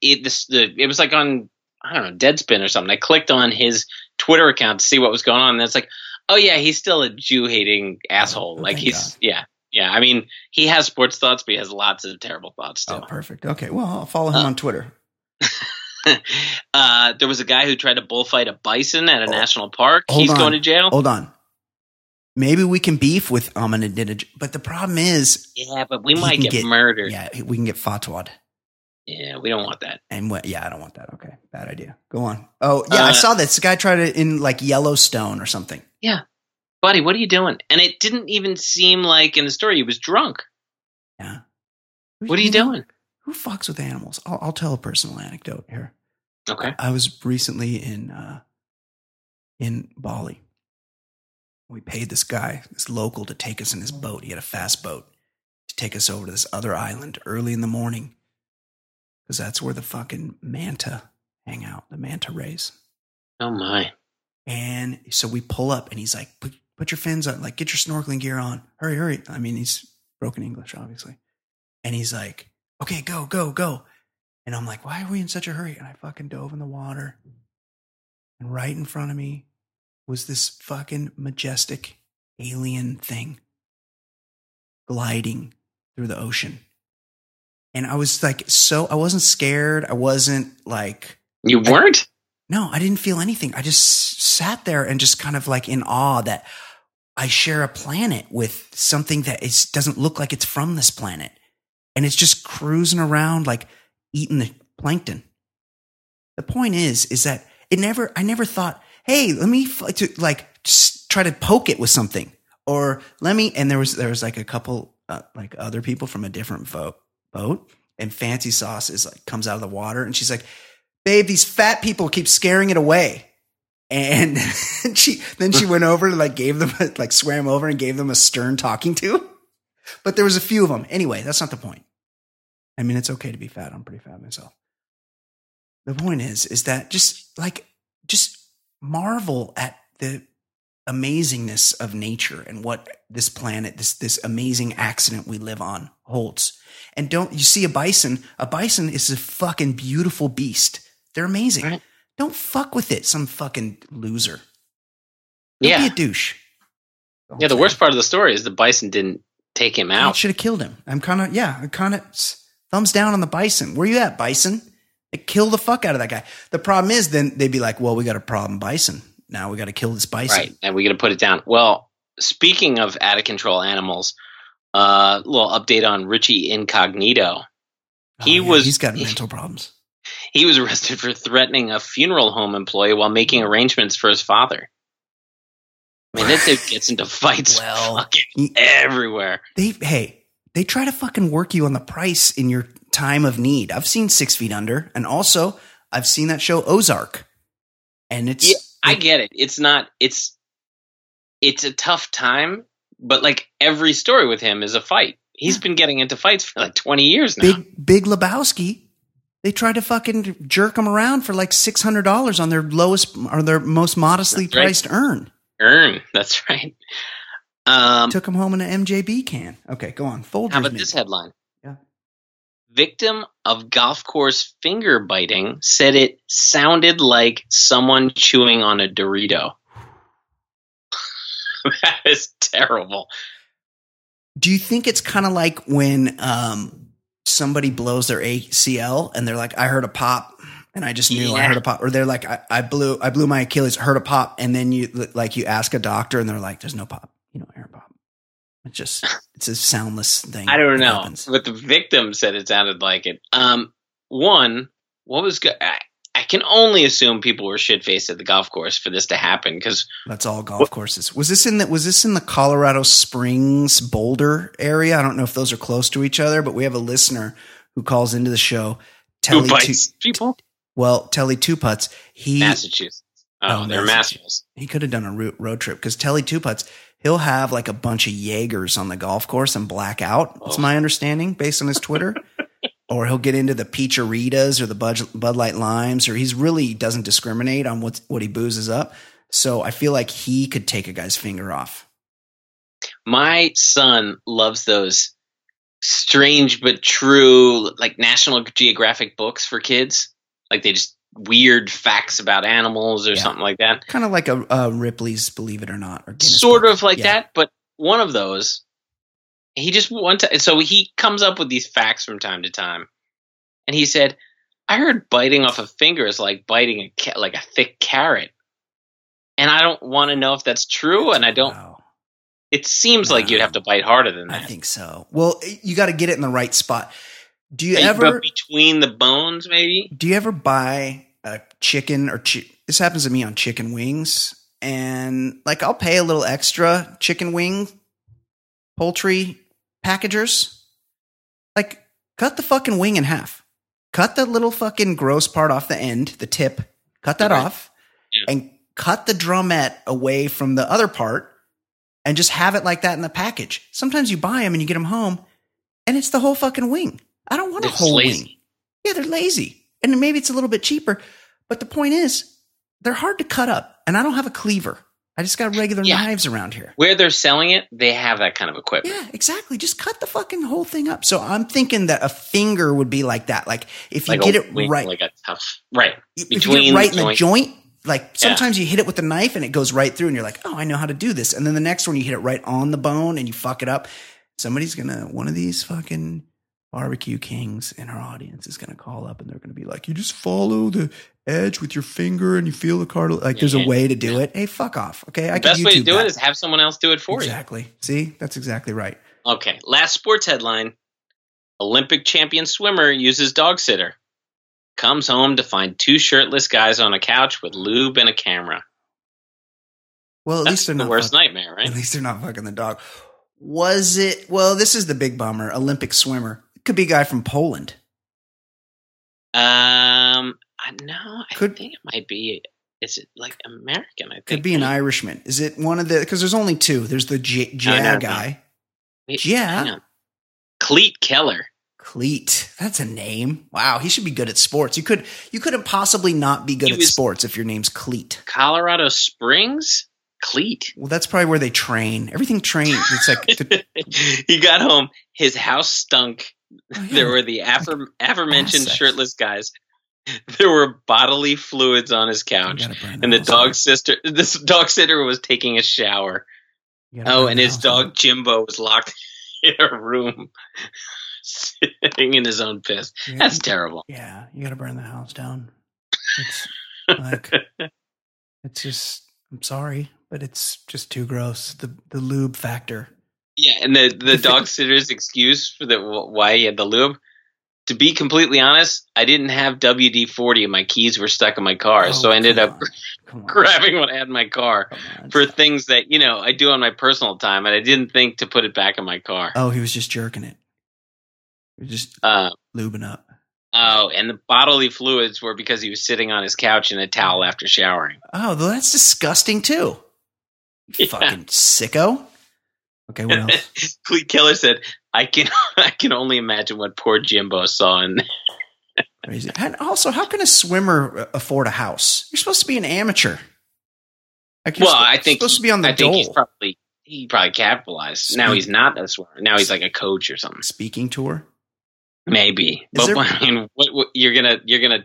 it was like on, I don't know, Deadspin or something. I clicked on his Twitter account to see what was going on. And it's like, oh yeah, he's still a Jew hating asshole. Oh, like he's, God. Yeah. I mean, he has sports thoughts, but he has lots of terrible thoughts too. Oh, perfect. Okay. Well, I'll follow him on Twitter. There was a guy who tried to bullfight a bison at a national park. He's going to jail. Hold on. Maybe we can beef with Ahmadinejad, but the problem is, but we might get murdered. Yeah, we can get fatwa'd. Yeah, we don't want that. And I don't want that. Okay, bad idea. Go on. Oh, yeah, I saw this guy tried it in like Yellowstone or something. Yeah, buddy, what are you doing? And it didn't even seem like in the story he was drunk. Yeah. What are you doing? Who fucks with animals? I'll tell a personal anecdote here. Okay. I was recently in Bali. We paid this guy, this local, to take us in his boat. He had a fast boat to take us over to this other island early in the morning, because that's where the fucking manta hang out, the manta rays. Oh, my. And so we pull up, and he's like, put your fins on. Like, get your snorkeling gear on. Hurry, hurry. I mean, he's broken English, obviously. And he's like, okay, go, go, go. And I'm like, why are we in such a hurry? And I fucking dove in the water. And right in front of me was this fucking majestic alien thing gliding through the ocean. And I was like, I wasn't scared. I wasn't like... You weren't? No, I didn't feel anything. I just sat there and just kind of like in awe that I share a planet with something that doesn't look like it's from this planet. And it's just cruising around like eating the plankton. The point is that I never thought... Hey, let me try to poke it with something, or let me. And there was like a couple like other people from a different boat, and Fancy Sauce is like comes out of the water, and she's like, "Babe, these fat people keep scaring it away." And she went over and like swam over and gave them a stern talking to. But there was a few of them anyway. That's not the point. I mean, it's okay to be fat. I'm pretty fat myself. The point is that just marvel at the amazingness of nature and what this planet, this amazing accident we live on holds. And don't you see a bison is a fucking beautiful beast. They're amazing. Right. Don't fuck with it. Some fucking loser. Don't be a douche. Yeah. The worst part of the story is the bison didn't take him out. Should have killed him. I'm kind of thumbs down on the bison. Where you at, bison? It killed the fuck out of that guy. The problem is then they'd be like, well, we got a problem bison. Now we got to kill this bison. Right, and we got to put it down. Well, speaking of out-of-control animals, a little update on Richie Incognito. He's got mental problems. He was arrested for threatening a funeral home employee while making arrangements for his father. I mean, that dude gets into fights everywhere. they try to fucking work you on the price in your time of need. I've seen 6 Feet Under, and also I've seen that show Ozark. And it's I get it. It's not it's a tough time, but like every story with him is a fight. He's been getting into fights for like 20 years now. Big Lebowski. They tried to fucking jerk him around for like $600 on their lowest or their most modestly priced urn. That's right. Took him home in an MJB can. Okay, go on. Folders. How about this headline? Yeah. Victim of golf course finger biting said it sounded like someone chewing on a Dorito. That is terrible. Do you think it's kind of like when somebody blows their ACL and they're like, I heard a pop and I just knew I heard a pop, or they're like, I blew my Achilles, heard a pop. And then you ask a doctor and they're like, there's no pop, air pop. It's just, it's a soundless thing. I don't know. Happens. But the victim said it sounded like it. I can only assume people were shit faced at the golf course for this to happen, because that's all golf courses. Was this in the Colorado Springs Boulder area? I don't know if those are close to each other, but we have a listener who calls into the show. Telly people. Well, Telly Two Putts. Massachusetts. Oh, they're Massachusetts. He could have done a road trip, because Telly Two Putts, he'll have like a bunch of Jaegers on the golf course and black out. That's my understanding based on his Twitter. Or he'll get into the Peacheritas or the Bud Light Limes, or he's really doesn't discriminate on what he boozes up. So I feel like he could take a guy's finger off. My son loves those strange but true, like National Geographic books for kids. Like they just weird facts about animals or something like that. Kind of like a Ripley's Believe It or Not. Or sort of like that, but one of those. He just so he comes up with these facts from time to time, and he said, "I heard biting off a finger is like biting like a thick carrot," and I don't want to know if that's true, and I don't. No. It seems like you'd have to bite harder than that. I think so. Well, you got to get it in the right spot. Do you ever between the bones, maybe? Do you ever buy a chicken or this happens to me on chicken wings, and like I'll pay a little extra chicken wing. Poultry packagers, like cut the fucking wing in half, cut the little fucking gross part off the end, the tip, cut that off and cut the drumette away from the other part and just have it like that in the package. Sometimes you buy them and you get them home and it's the whole fucking wing. I don't want a whole wing. Yeah, they're lazy. And maybe it's a little bit cheaper, but the point is they're hard to cut up and I don't have a cleaver. I just got regular knives around here. Where they're selling it, they have that kind of equipment. Yeah, exactly. Just cut the fucking whole thing up. So I'm thinking that a finger would be like that. Like if you get it right. Like a tough, right. If you get it right in the joint, like sometimes you hit it with a knife and it goes right through and you're like, oh, I know how to do this. And then the next one, you hit it right on the bone and you fuck it up. Somebody's going to, one of these fucking barbecue kings in our audience is going to call up and they're going to be like, you just follow the edge with your finger and you feel the cartilage. Like there's a way to do it. Hey, fuck off. Okay. The best way to do it is have someone else do it for you. Exactly. See, that's exactly right. Okay. Last sports headline. Olympic champion swimmer uses dog sitter. Comes home to find two shirtless guys on a couch with lube and a camera. Well, at least they're not the worst nightmare, right? At least they're not fucking the dog. Was it? Well, this is the big bummer. Olympic swimmer. Could be a guy from Poland. No, I think it might be. Is it like American? I think could be an Irishman. Is it one of the? Because there's only two. There's the guy. Yeah, Cleat Keller. Cleat. That's a name. Wow, he should be good at sports. You couldn't possibly not be good at sports if your name's Cleat. Colorado Springs. Cleat. Well, that's probably where they train. Everything trains. It's like he got home. His house stunk. Oh, yeah. There were the aforementioned shirtless guys. There were bodily fluids on his couch, and this dog sitter was taking a shower. And his dog Jimbo was locked in a room, sitting in his own piss. That's terrible. Yeah, you got to burn the house down. It's like it's just. I'm sorry, but it's just too gross. The lube factor. Yeah, and the dog sitter's excuse for why he had the lube. To be completely honest, I didn't have WD-40 and my keys were stuck in my car. So I ended up grabbing what I had in my car for things that, I do on my personal time. And I didn't think to put it back in my car. Oh, he was just jerking it. You're just lubing up. Oh, and the bodily fluids were because he was sitting on his couch in a towel after showering. Oh, that's disgusting too. Yeah. Fucking sicko. Okay, what else? Cleet Keller said, I can only imagine what poor Jimbo saw in there. Crazy. And also, how can a swimmer afford a house? You're supposed to be an amateur. I think he's supposed to be on the dole. He probably capitalized. Now he's not a swimmer. Now he's like a coach or something. Speaking tour? Maybe. You're gonna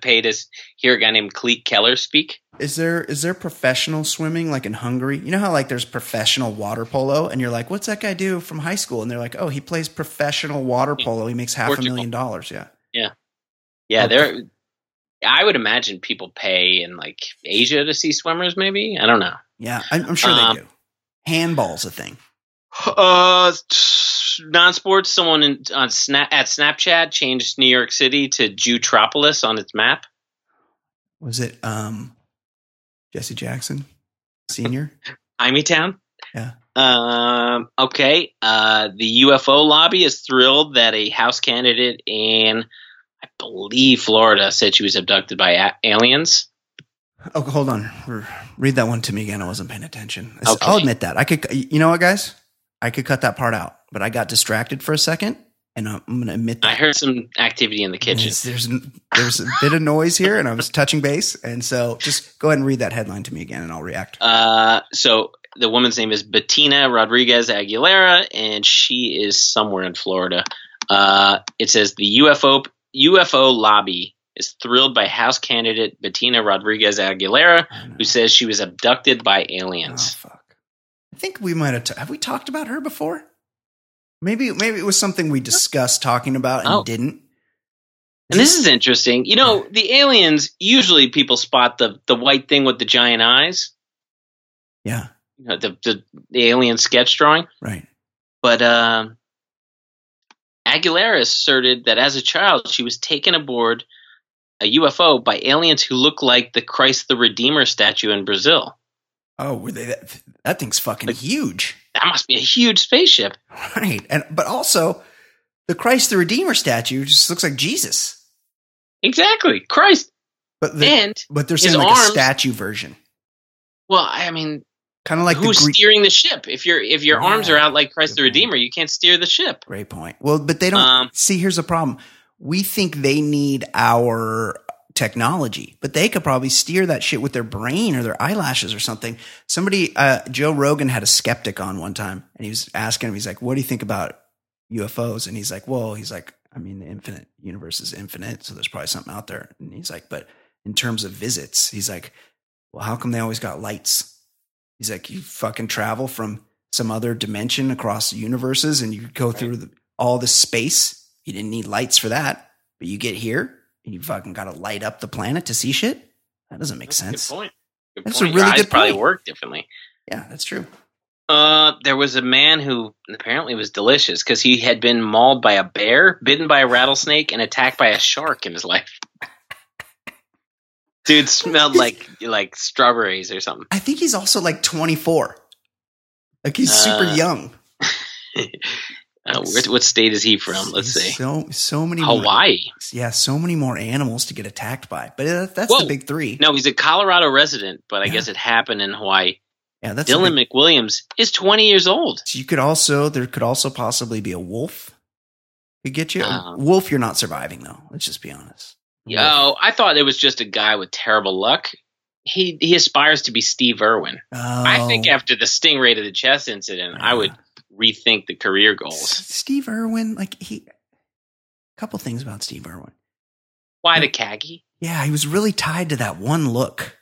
pay to hear a guy named Cleet Keller speak? Is there professional swimming like in Hungary? You know how like there's professional water polo and you're like, what's that guy do from high school? And they're like, oh, he plays professional water polo. He makes $500,000. Yeah. Yeah. Yeah. Okay. I would imagine people pay in like Asia to see swimmers, maybe. I don't know. Yeah. I'm sure they do. Handball's a thing. Non-sports, someone at Snapchat changed New York City to Jewtropolis on its map. Was it Jesse Jackson Sr.? Imytown? Yeah. Okay. The UFO lobby is thrilled that a House candidate in, I believe, Florida said she was abducted by aliens. Oh, hold on. Read that one to me again. I wasn't paying attention. Okay. I'll admit that. You know what, guys? I could cut that part out, but I got distracted for a second, and I'm going to admit that. I heard some activity in the kitchen. There's a bit of noise here, and I was touching base, and so just go ahead and read that headline to me again, and I'll react. So the woman's name is Bettina Rodriguez Aguilera, and she is somewhere in Florida. It says the UFO lobby is thrilled by House candidate Bettina Rodriguez Aguilera, who says she was abducted by aliens. Oh, fuck. I think we might have we talked about her before? Maybe it was something we discussed talking about and didn't. And this is interesting. You know, the aliens, usually people spot the white thing with the giant eyes. Yeah. You know, the alien sketch drawing. Right. But Aguilera asserted that as a child, she was taken aboard a UFO by aliens who look like the Christ the Redeemer statue in Brazil. Oh, were they that thing's fucking huge. That must be a huge spaceship. Right. But also the Christ the Redeemer statue just looks like Jesus. Exactly. Christ. But they're saying like a statue version. Well, I mean, kind of like who's steering the ship? If your arms are out like Christ the Redeemer, you can't steer the ship. Great point. Well, but they don't see, here's the problem. We think they need our technology, but they could probably steer that shit with their brain or their eyelashes or something. Somebody, Joe Rogan had a skeptic on one time and he was asking him, he's like, what do you think about UFOs? And he's like, well, he's like, I mean, the infinite universe is infinite. So there's probably something out there. And he's like, but in terms of visits, he's like, well, how come they always got lights? He's like, you fucking travel from some other dimension across universes and you go through all the space. You didn't need lights for that, but you get here. You fucking got to light up the planet to see shit? That doesn't make sense. Good point. That's a really good point. Your eyes probably work differently. Yeah, that's true. There was a man who apparently was delicious because he had been mauled by a bear, bitten by a rattlesnake, and attacked by a shark in his life. Dude smelled like strawberries or something. I think he's also like 24. Like he's super young. What state is he from? Let's see. So many Hawaii. So many more animals to get attacked by. But that's the big three. No, he's a Colorado resident, but I guess it happened in Hawaii. Yeah, that's Dylan McWilliams is 20 years old. So there could also possibly be a wolf to get you. Wolf, you're not surviving though. Let's just be honest. Yo, I thought it was just a guy with terrible luck. He aspires to be Steve Irwin. Oh. I think after the stingray to the chest incident, I would rethink the career goals. Steve Irwin, a couple things about Steve Irwin. Why the khaki? Yeah, he was really tied to that one look.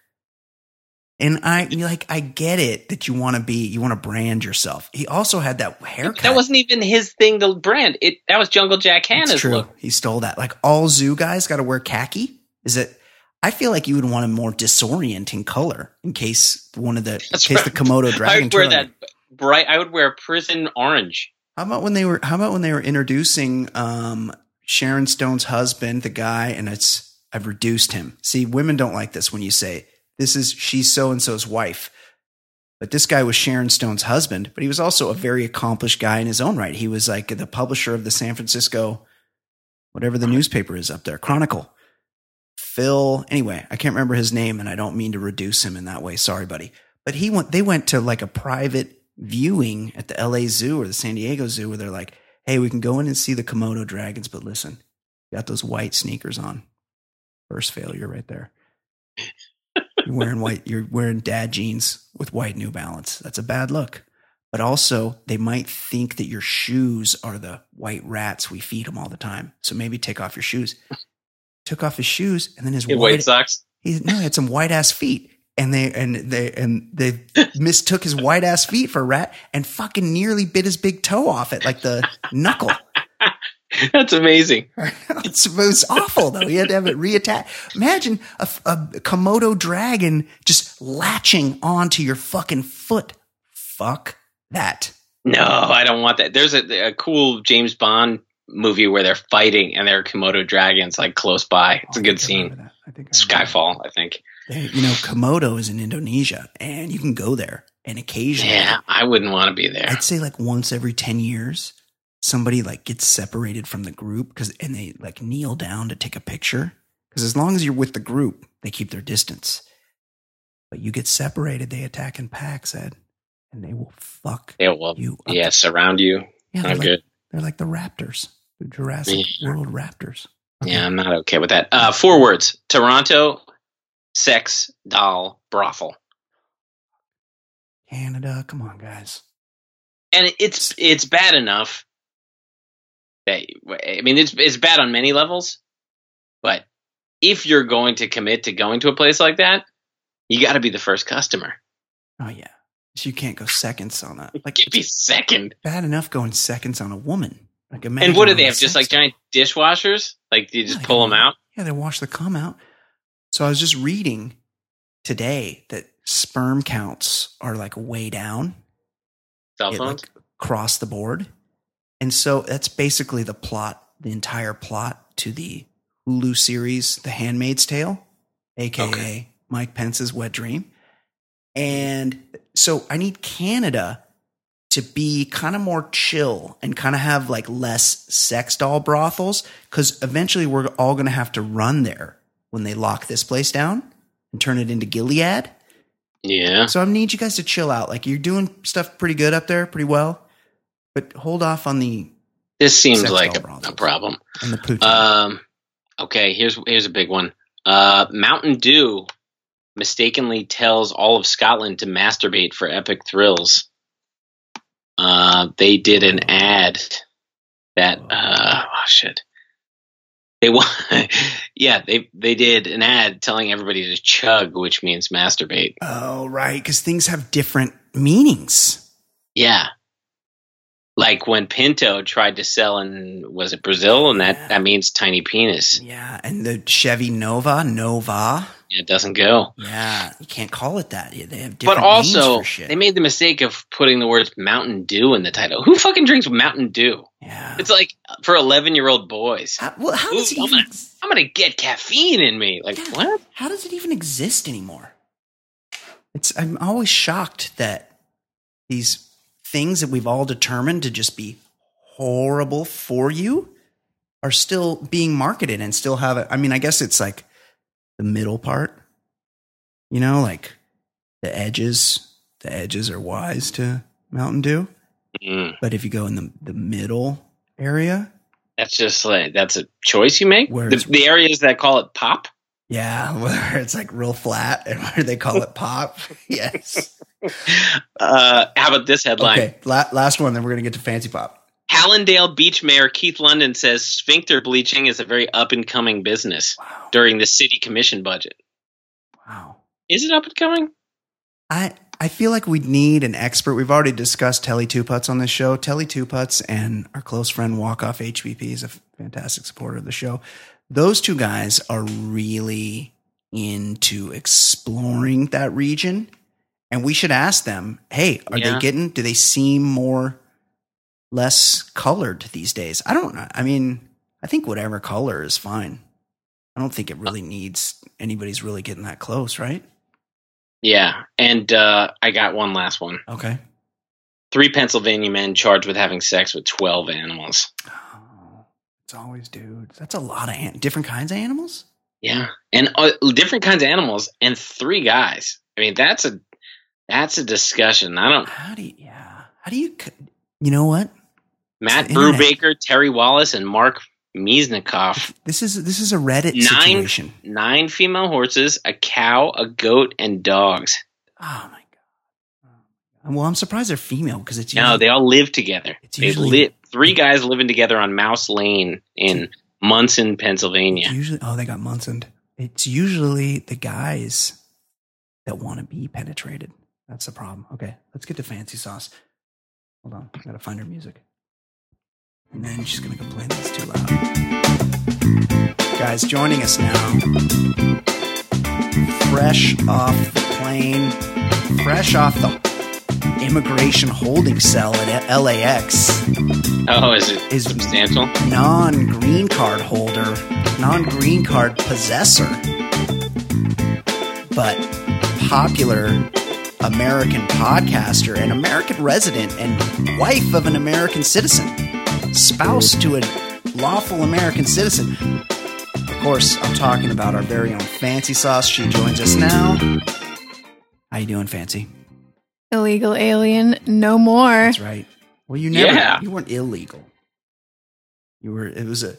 And I get it that you want to brand yourself. He also had that haircut. That wasn't even his thing to brand. That was Jungle Jack Hanna's look. He stole that. Like all zoo guys got to wear khaki. Is it? I feel like you would want a more disorienting color in case the Komodo dragon. I would wear that. Bright. I would wear prison orange. How about when they were introducing Sharon Stone's husband, the guy, and I've reduced him. See, women don't like this when you say this is she's so and so's wife, but this guy was Sharon Stone's husband. But he was also a very accomplished guy in his own right. He was like the publisher of the San Francisco whatever the newspaper is up there, Chronicle. Phil, anyway, I can't remember his name, and I don't mean to reduce him in that way. Sorry, buddy. But they went to like a private viewing at the LA Zoo or the San Diego Zoo where they're like, hey, we can go in and see the Komodo dragons, but listen, you got those white sneakers on. First failure right there. You're wearing dad jeans with white New Balance. That's a bad look. But also, they might think that your shoes are the white rats we feed them all the time. So maybe take off your shoes. Took off his shoes, and then his white socks. He had some white ass feet, and they mistook his white ass feet for a rat, and fucking nearly bit his big toe off at like the knuckle. That's amazing. It was awful though. He had to have it reattached. Imagine a Komodo dragon just latching onto your fucking foot. Fuck that. No, I don't want that. There's a cool James Bond movie where they're fighting and there are Komodo dragons like close by. It's a good scene. Skyfall, I think. You know, Komodo is in Indonesia and you can go there and occasionally. Yeah, I wouldn't want to be there. I'd say like once every 10 years, somebody like gets separated from the group and they like kneel down to take a picture. Because as long as you're with the group, they keep their distance. But you get separated, they attack in packs, Ed, and they will fuck you up. Yeah, surround you. Yeah, I'm good. They're like the raptors, the Jurassic World raptors. Okay. Yeah, I'm not okay with that. 4 words. Toronto, sex, doll, brothel. Canada, come on, guys. And it's bad enough. I mean, it's bad on many levels. But if you're going to commit to going to a place like that, you got to be the first customer. Oh, yeah. So you can't go seconds on a like. It can't be second. Bad enough going seconds on a woman. Like, and what do they have? Just like giant dishwashers? Like you just pull them out? Yeah, they wash the cum out. So I was just reading today that sperm counts are like way down. Cell phones? Like, across the board. And so that's basically the entire plot to the Hulu series, The Handmaid's Tale, a.k.a. Mike Pence's wet dream. And so I need Canada to be kind of more chill and kind of have like less sex doll brothels, because eventually we're all going to have to run there when they lock this place down and turn it into Gilead. Yeah. So I need you guys to chill out. Like, you're doing stuff pretty good up there, pretty well, but hold off on the. This seems like a problem. And the poutine. Okay. Here's a big one. Mountain Dew mistakenly tells all of Scotland to masturbate for epic thrills. They did an ad that they did an ad telling everybody to chug, which means masturbate. Oh, right, because things have different meanings. Yeah, like when Pinto tried to sell in, was it Brazil, and that means tiny penis. Yeah, and the Chevy Nova. It doesn't go. Yeah, you can't call it that. They have different names. But also, for shit. They made the mistake of putting the words Mountain Dew in the title. Who fucking drinks Mountain Dew? Yeah, it's like for 11-year-old boys. How does it even? I'm gonna get caffeine in me. Like, yeah, what? How does it even exist anymore? I'm always shocked that these things that we've all determined to just be horrible for you are still being marketed and still have it. I mean, I guess it's like the middle part, you know, like the edges are wise to Mountain Dew. Mm. But if you go in the middle area, that's just like, that's a choice you make. The areas that call it pop. Yeah. Where it's like real flat and where they call it pop. Yes. How about this headline? Okay, last one. Then we're going to get to Fancy Pop. Hallandale Beach Mayor Keith London says sphincter bleaching is a very up-and-coming business during the city commission budget. Wow. Is it up-and-coming? I feel like we'd need an expert. We've already discussed Telly Two Putts on this show. Telly Two Putts and our close friend Walkoff HBP is a fantastic supporter of the show. Those two guys are really into exploring that region, and we should ask them, hey, do they seem more less colored these days? I don't know. I mean, I think whatever color is fine. I don't think it really needs anybody's really getting that close, right? Yeah. And I got one last one. Okay. 3 Pennsylvania men charged with having sex with 12 animals. Oh, It's always dudes. That's a lot of different kinds of animals. Yeah, and different kinds of animals and three guys. I mean, that's a discussion. I don't. How do you? You know what? Matt Brubaker, Terry Wallace, and Mark Mesnikov. This is a Reddit situation. 9 female horses, a cow, a goat, and dogs. Oh my god! Well, I'm surprised they're female because it's usually, no. They all live together. Three guys living together on Mouse Lane in Munson, Pennsylvania. They got Munsoned. It's usually the guys that want to be penetrated. That's the problem. Okay, let's get to Fancy Sauce. Hold on, I gotta find her music. And then she's going to complain that it's too loud. Guys, joining us now, fresh off the plane, fresh off the immigration holding cell at LAX. Oh, is it substantial? Non-green card holder, non-green card possessor, but popular American podcaster and American resident and wife of an American citizen. Spouse to a lawful American citizen. Of course, I'm talking about our very own Fancy Sauce. She joins us now. How you doing, Fancy? Illegal alien, no more. That's right. Well, you weren't illegal. You were a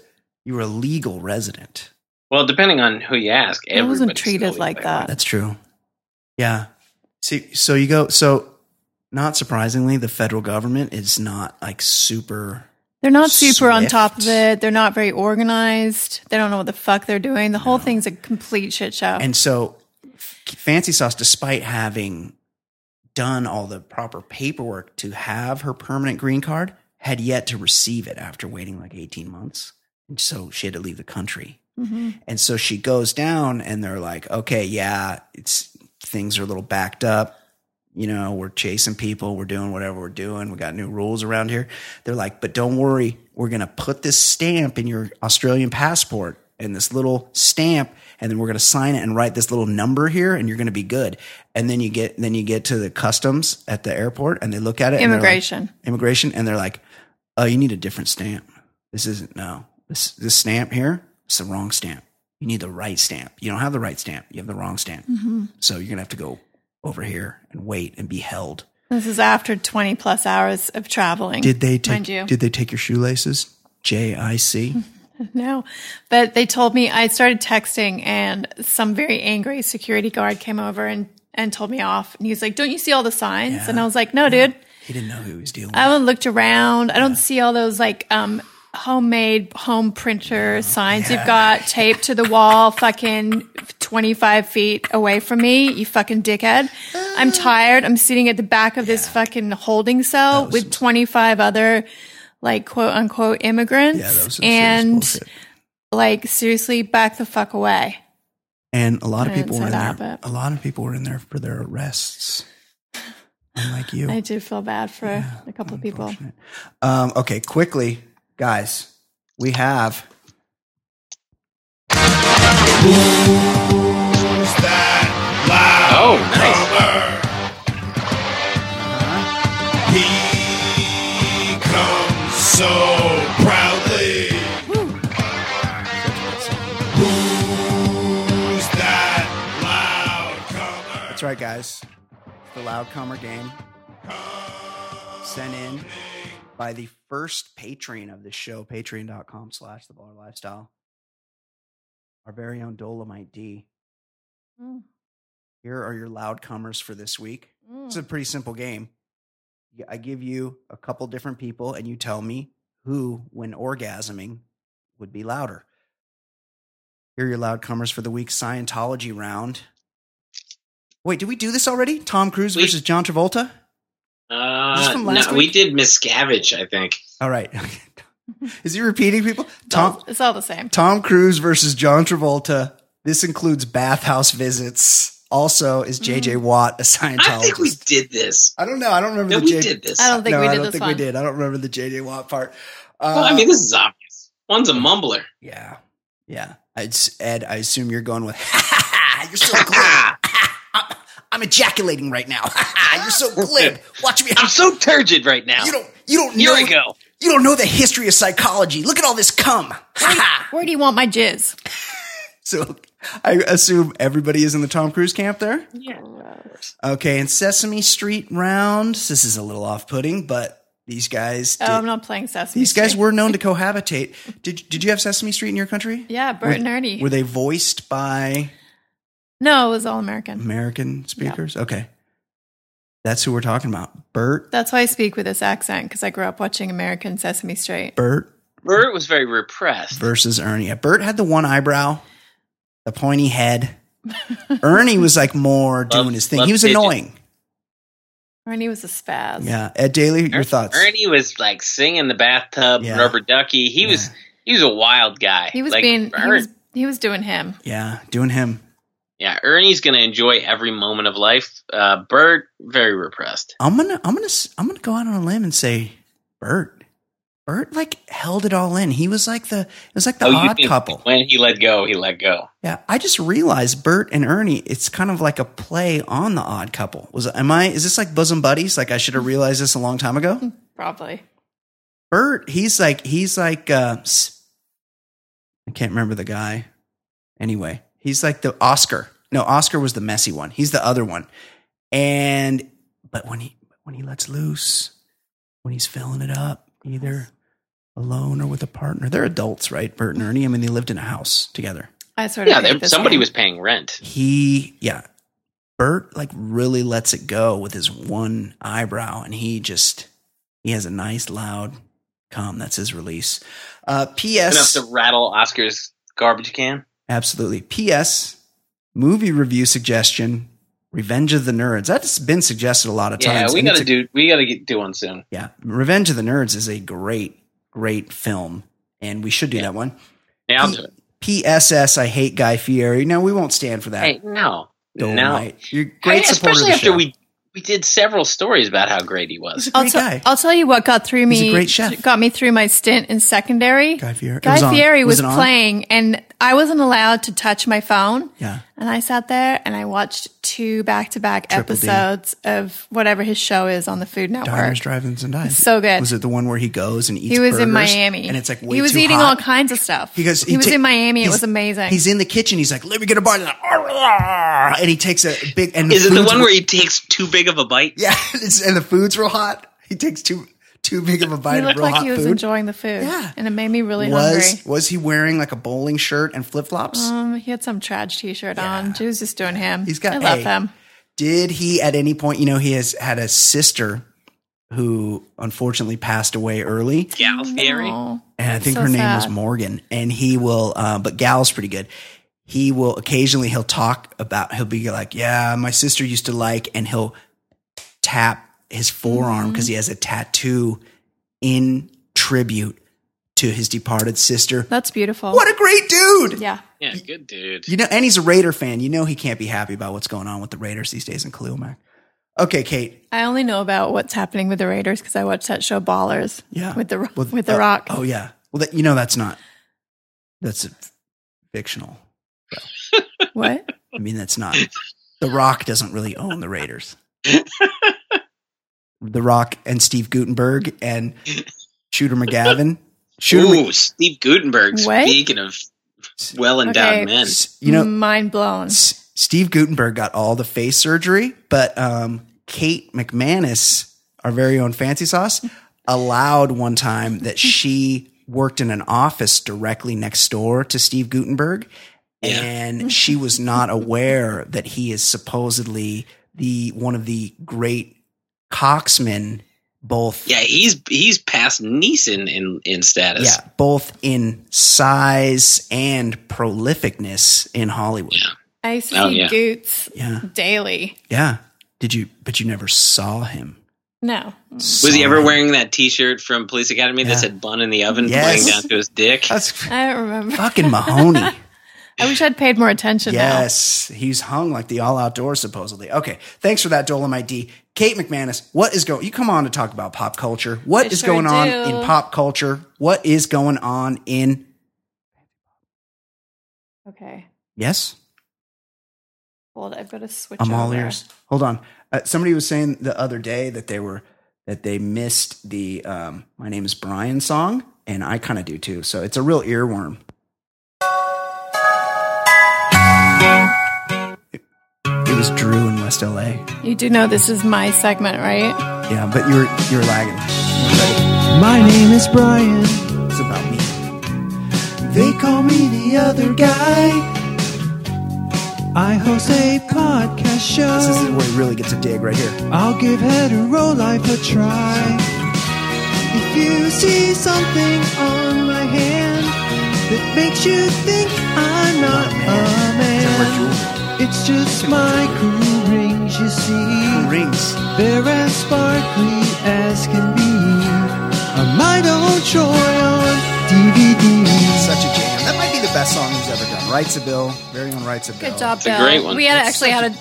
legal resident. Well, depending on who you ask, everybody wasn't treated like that. That's true. Yeah. See, not surprisingly, the federal government is not like super. They're not super swift on top of it. They're not very organized. They don't know what the fuck they're doing. The whole thing's a complete shit show. And so Fancy Sauce, despite having done all the proper paperwork to have her permanent green card, had yet to receive it after waiting like 18 months. And so she had to leave the country. Mm-hmm. And so she goes down and they're like, okay, yeah, things are a little backed up. You know, we're chasing people. We're doing whatever we're doing. We got new rules around here. They're like, but don't worry. We're going to put this stamp in your Australian passport and this little stamp, and then we're going to sign it and write this little number here, and you're going to be good. And then you get to the customs at the airport, and they look at it. Immigration. And they're like, oh, you need a different stamp. This isn't – no. This stamp here, it's the wrong stamp. You need the right stamp. You don't have the right stamp. You have the wrong stamp. Mm-hmm. So you're going to have to go – over here and wait and be held. This is after 20 plus hours of traveling. Did they take your shoelaces? JIC? No, but they told me. I started texting and some very angry security guard came over and told me off. And he's like, don't you see all the signs? Yeah. And I was like, no, dude. He didn't know who he was dealing with. I haven't looked around. I don't see all those like homemade home printer signs you've got taped to the wall fucking 25 feet away from me, you fucking dickhead. I'm tired. I'm sitting at the back of this fucking holding cell with 25 other like quote unquote immigrants. Yeah, that was and serious like seriously back the fuck away. And a lot of people were in there. A lot of people were in there for their arrests. Unlike you. I do feel bad for a couple of people. Okay, quickly. Guys, we have. Who's that loud brother? He comes so proudly. Who's that loud comer? That's right, guys. The loud comer game. Sent in by the first patron of this show, patreon.com/theballerlifestyle. Our very own Dolomite D. Here are your loud comers for this week. It's a pretty simple game. I give you a couple different people, and you tell me who, when orgasming, would be louder. Here are your loud comers for the week. Scientology round. Wait, did we do this already? Tom Cruise versus John Travolta? We did Miscavige, I think. All right. Is he repeating people? It's all the same. Tom Cruise versus John Travolta. This includes bathhouse visits. Also, is JJ Watt a Scientologist? I think we did this. I don't know. I don't remember we did this. I don't think we did this. I don't think we did. I don't remember the JJ Watt part. Well, I mean, this is obvious. One's a mumbler. Yeah. Yeah. Ed, I assume you're going with, you're so cool. I'm ejaculating right now. You're so glib. Watch me. I'm so turgid right now. You don't know. Here I go. You don't know the history of psychology. Look at all this cum. Where do you want my jizz? So I assume everybody is in the Tom Cruise camp there? Yeah. Okay, and Sesame Street round. This is a little off-putting, but these guys did. Oh, I'm not playing Sesame Street. These guys were known to cohabitate. Did you have Sesame Street in your country? Yeah, Bert and Ernie. Were they voiced by? No, it was all American. American speakers? Yep. Okay. That's who we're talking about. Bert. That's why I speak with this accent, because I grew up watching American Sesame Street. Bert was very repressed. Versus Ernie. Yeah, Bert had the one eyebrow, the pointy head. Ernie was like more doing his thing. He was annoying. Ernie was a spaz. Yeah. Ed Daly, your thoughts? Ernie was like singing in the bathtub, rubber ducky. He was a wild guy. He was like, he was doing him. Yeah, doing him. Yeah, Ernie's gonna enjoy every moment of life. Bert, very repressed. I'm gonna go out on a limb and say Bert. Bert like held it all in. He was like the odd couple. When he let go, he let go. Yeah, I just realized Bert and Ernie. It's kind of like a play on the Odd Couple. Is this like bosom buddies? Like I should have realized this a long time ago. Probably. Bert, he's like I can't remember the guy. Anyway. He's like the Oscar. No, Oscar was the messy one. He's the other one. And but when he lets loose, when he's filling it up, either alone or with a partner, they're adults, right? Bert and Ernie. I mean, they lived in a house together. Somebody was paying rent. Bert like really lets it go with his one eyebrow, and he has a nice loud calm. That's his release. P.S. Enough to rattle Oscar's garbage can. Absolutely. P.S. Movie review suggestion: Revenge of the Nerds. That's been suggested a lot of times. Yeah, we gotta do one soon. Yeah, Revenge of the Nerds is a great, great film, and we should do that one. Yeah, I'll do it. P.S.S. I hate Guy Fieri. No, we won't stand for that. Hey, no. Right. You're great supporter of the show. Especially after we did several stories about how great he was. I'll tell you what got me through my stint in secondary. Guy Fieri was playing, and I wasn't allowed to touch my phone. Yeah. And I sat there and I watched 2 back-to-back episodes of whatever his show is on the Food Network. Diners, Drive-Ins, and Dives. So good. Was it the one where he goes and eats burgers? He was in Miami. And it's like way too hot. He was eating all kinds of stuff. He was in Miami. It was amazing. He's in the kitchen. He's like, let me get a bite. And he takes a big... And is it the one where he takes too big of a bite? Yeah. And the food's real hot. He takes too big of a bite of real hot food. He looked like he was enjoying the food. Yeah. And it made me really hungry. Was he wearing like a bowling shirt and flip-flops? He had some trash t-shirt on. She was just doing him. I love him. Did he at any point, he has had a sister who unfortunately passed away early. Gal Fieri. And I think her name was Morgan. And he will, but Gal's pretty good. He will occasionally, he'll be like, yeah, my sister used to like, and he'll tap his forearm because he has a tattoo in tribute to his departed sister. That's beautiful. What a great dude. Yeah. Yeah, good dude. And he's a Raider fan. He can't be happy about what's going on with the Raiders these days in Khalil Mack. Okay, Kate. I only know about what's happening with the Raiders because I watched that show Ballers with The Rock. Oh, yeah. Well, that's fictional. So. What? I mean, that's not. The Rock doesn't really own the Raiders. The Rock and Steve Guttenberg and Shooter McGavin. Steve Guttenberg. Speaking of well-endowed men, mind blown. Steve Guttenberg got all the face surgery, but Kate McManus, our very own Fancy Sauce, allowed one time that she worked in an office directly next door to Steve Guttenberg. And she was not aware that he is supposedly one of the great cocksmen. Both, he's past Neeson in status. Yeah, both in size and prolificness in Hollywood. Yeah. I see Goots daily. Yeah, did you? But you never saw him. No. Was he ever wearing that T-shirt from Police Academy that said "Bun in the Oven" pointing down to his dick? I don't remember. Fucking Mahoney. I wish I'd paid more attention. Yes, he's hung like the all outdoors supposedly. Okay, thanks for that, Dolomite D. Kate McManus, you come on to talk about pop culture. What is going on in pop culture? What is going on in? Okay. Yes. Hold, I've got to switch. I'm all ears. Hold on. Somebody was saying the other day that they were that they missed the My Name is Brian song, and I kind of do too. So it's a real earworm. It was Drew in West LA. You do know this is my segment, right? Yeah, but you're lagging. My name is Brian. It's about me. They call me the other guy. I host a podcast show. This is where he really gets a dig right here. I'll give hetero life a try. If you see something on my hand that makes you think I'm not a man, it's just my cool rings, you see. Cool rings. They're as sparkly as can be. I'm my own joy on DVD. Such a jam. Best song he's ever done. Writes a Bill, very own Writes a Bill. Good job, Bill. It's a great one. We had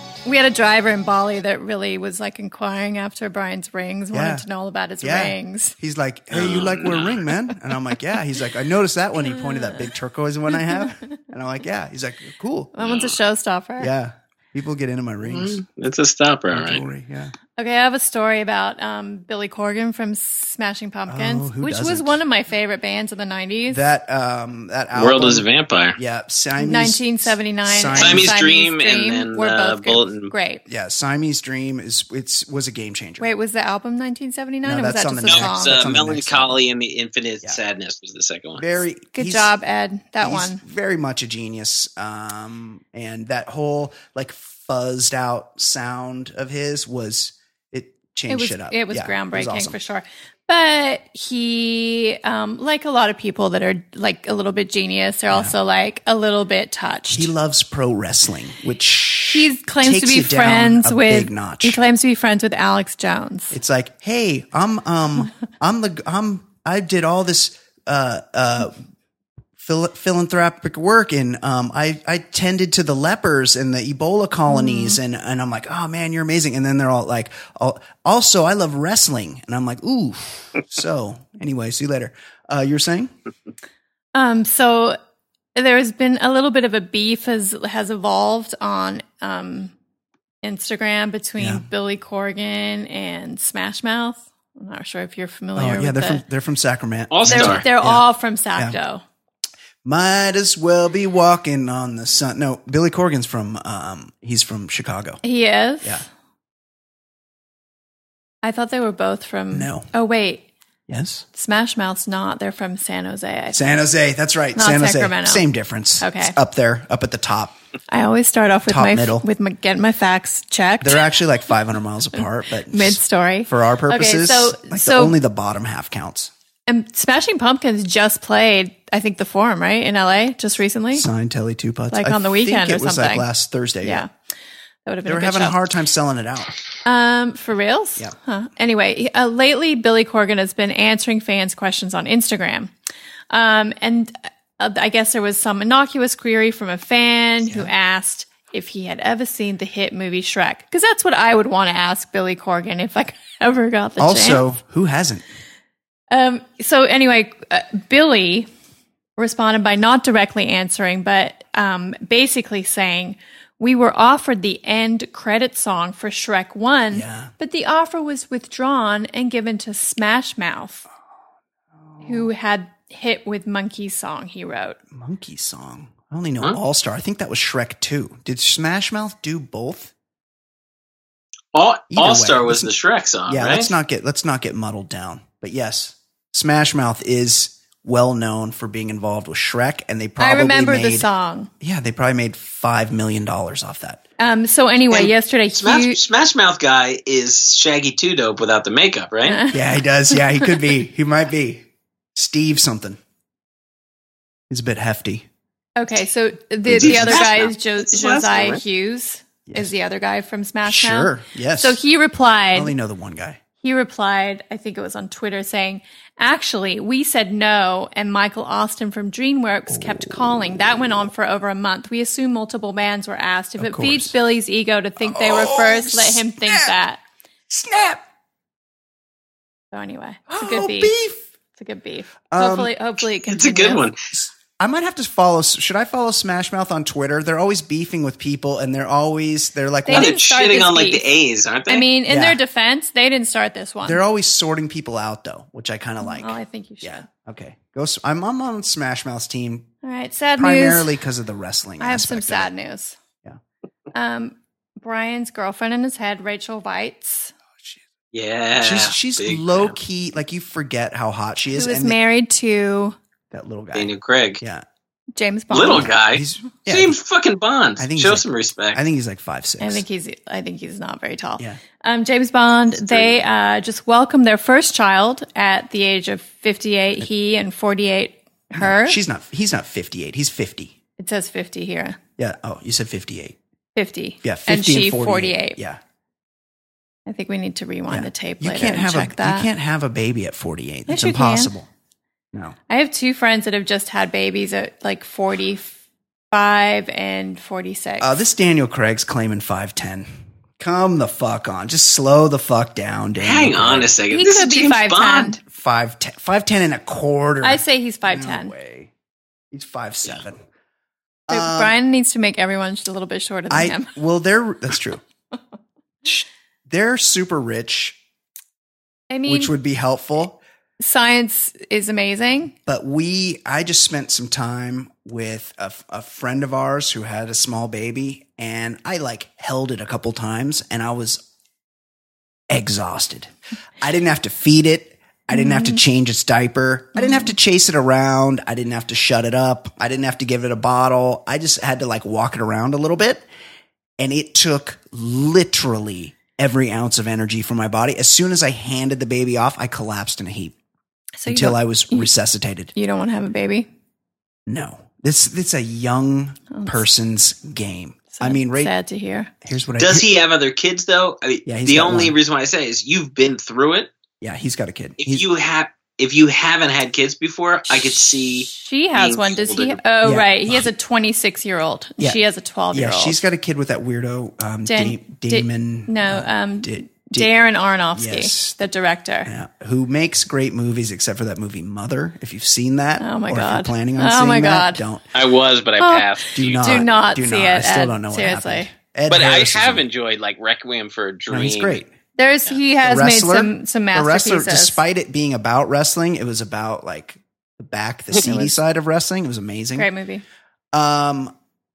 a driver in Bali that really was like inquiring after Brian's rings, wanted to know all about his rings. He's like, "Hey, you like wear a ring, man?" And I'm like, "Yeah." He's like, "I noticed that one." He pointed that big turquoise one I have, and I'm like, "Yeah." He's like, "Cool." That one's a showstopper. Yeah, people get into my rings. It's a stopper, all right? Jewelry, yeah. Okay, I have a story about Billy Corgan from Smashing Pumpkins, which was one of my favorite bands of the 90s. That album. World is a Vampire. Yeah. Siamese, 1979. Siamese Dream and then were both Bulletin. Great. Yeah, Siamese Dream was a game changer. Wait, was the album 1979 or was that just a song? No, Melancholy and the Infinite Sadness was the second one. Very good job, Ed. That one. Very much a genius. And that whole like fuzzed out sound of his was... It changed shit up. It was groundbreaking, it was awesome. For sure. But he, like a lot of people that are like a little bit genius, they're also like a little bit touched. He loves pro wrestling, which he claims to be friends with. He claims to be friends with Alex Jones. It's like, hey, I did all this philanthropic work, and I tended to the lepers and the Ebola colonies, and I'm like, oh man, you're amazing. And then they're all like, oh, also I love wrestling, and I'm like, ooh. So anyway, see you later. You're saying? So there's been a little bit of a beef has evolved on Instagram between Billy Corgan and Smash Mouth. I'm not sure if you're familiar. Oh yeah, they're from Sacramento. They're all from Sacto. Yeah. Might as well be walking on the sun. No, Billy Corgan's he's from Chicago. He is? Yeah. I thought they were both from. No. Oh, wait. Yes. Smash Mouth's not. They're from San Jose. San Jose. That's right. Not San Jose. Sacramento. Same difference. Okay. It's up there, up at the top. I always start off with getting my facts checked. They're actually like 500 miles apart, but mid-story. For our purposes, okay, only the bottom half counts. And Smashing Pumpkins just played, I think, the Forum, right, in LA just recently. Signed Telly Two Putts. Like on the weekend or something. I think it was like last Thursday. Yeah. That would have been They were having a hard time selling it out. For reals? Yeah. Huh. Anyway, lately Billy Corgan has been answering fans' questions on Instagram. And I guess there was some innocuous query from a fan who asked if he had ever seen the hit movie Shrek. Because that's what I would want to ask Billy Corgan if I ever got the chance. Also, who hasn't? So anyway, Billy responded by not directly answering, but basically saying, we were offered the end credit song for Shrek 1, but the offer was withdrawn and given to Smash Mouth, who had hit with Monkey Song he wrote. Monkey Song? I only know All Star. I think that was Shrek 2. Did Smash Mouth do both? All Star was the Shrek song, right? Let's not get muddled down. But yes. Smash Mouth is well known for being involved with Shrek, and they probably made the song. Yeah, they probably made $5 million off that. So anyway, yesterday, Smash Mouth guy is Shaggy Two Dope without the makeup, right? Yeah, he does. Yeah, he could be. He might be Steve something. He's a bit hefty. Okay, so the other guy is Josiah Hughes. Yes. Is the other guy from Smash Mouth? Sure. Yes. So he replied. I only know the one guy. He replied, I think it was on Twitter, saying, actually, we said no, and Michael Austin from DreamWorks kept calling. That went on for over a month. We assume multiple bands were asked. If it feeds Billy's ego to think they were first, let him think that. Snap! So anyway, it's a good beef. It's a good beef. Hopefully it continues. It's a good one. I might have to follow. Should I follow Smash Mouth on Twitter? They're always beefing with people, and they're like, they're shitting on like the A's, aren't they? I mean, in their defense, they didn't start this one. They're always sorting people out, though, which I kind of like. Oh, I think you should. Yeah. Okay, go. I'm on Smash Mouth's team. All right, sad news. Primarily because of the wrestling. I have some sad news. Yeah. Brian's girlfriend in his head, Rachel Weitz. Yeah, she's low key. Like you forget how hot she is. She was married to that little guy, Daniel Craig. Yeah, James Bond. Little guy. James fucking Bond. I think show some respect. I think he's like 5'6". I think he's not very tall. Yeah. James Bond. They just welcomed their first child at the age of 58. He and 48. Her. No, she's not. He's not 58. He's 50. It says 50 here. Yeah. Oh, you said 58. 50. Yeah. 50 and she 48. Yeah. I think we need to rewind the tape later and check that. You can't have a baby at 48. That's impossible. Can. No. I have two friends that have just had babies at like 45 and 46. This Daniel Craig's claiming 5'10". Come the fuck on. Just slow the fuck down, Daniel. Hang on a second. He could be 5'10". 5'10 and a quarter. I say he's 5'10". No way. He's 5'7". Yeah. So Brian needs to make everyone just a little bit shorter than him. Well, that's true. They're super rich, I mean, which would be helpful. Science is amazing. But I just spent some time with a friend of ours who had a small baby, and I like held it a couple times, and I was exhausted. I didn't have to feed it. I didn't have to change its diaper. I didn't have to chase it around. I didn't have to shut it up. I didn't have to give it a bottle. I just had to like walk it around a little bit, and it took literally every ounce of energy from my body. As soon as I handed the baby off, I collapsed in a heap until I was resuscitated. You don't want to have a baby? No. This a young person's game. So I mean, sad to hear. Here's what Does he have other kids, though? I mean, the only reason why I say is you've been through it. Yeah, he's got a kid. If you haven't had kids before, I could see. She has one. Does he? Oh, yeah. Right. He has a 26-year-old. Yeah. She has a 12-year-old. Yeah, she's got a kid with that weirdo Damon. Darren Aronofsky, the director. Yeah, who makes great movies except for that movie Mother, if you've seen that. Oh, my God. Or if you're planning on seeing that, don't. I was, but I passed. Do not see it. I still don't know what happened. But Harris enjoyed like Requiem for a Dream. No, he's great. He has made some masterpieces. The wrestler, despite it being about wrestling, it was about like the seedy side of wrestling. It was amazing. Great movie.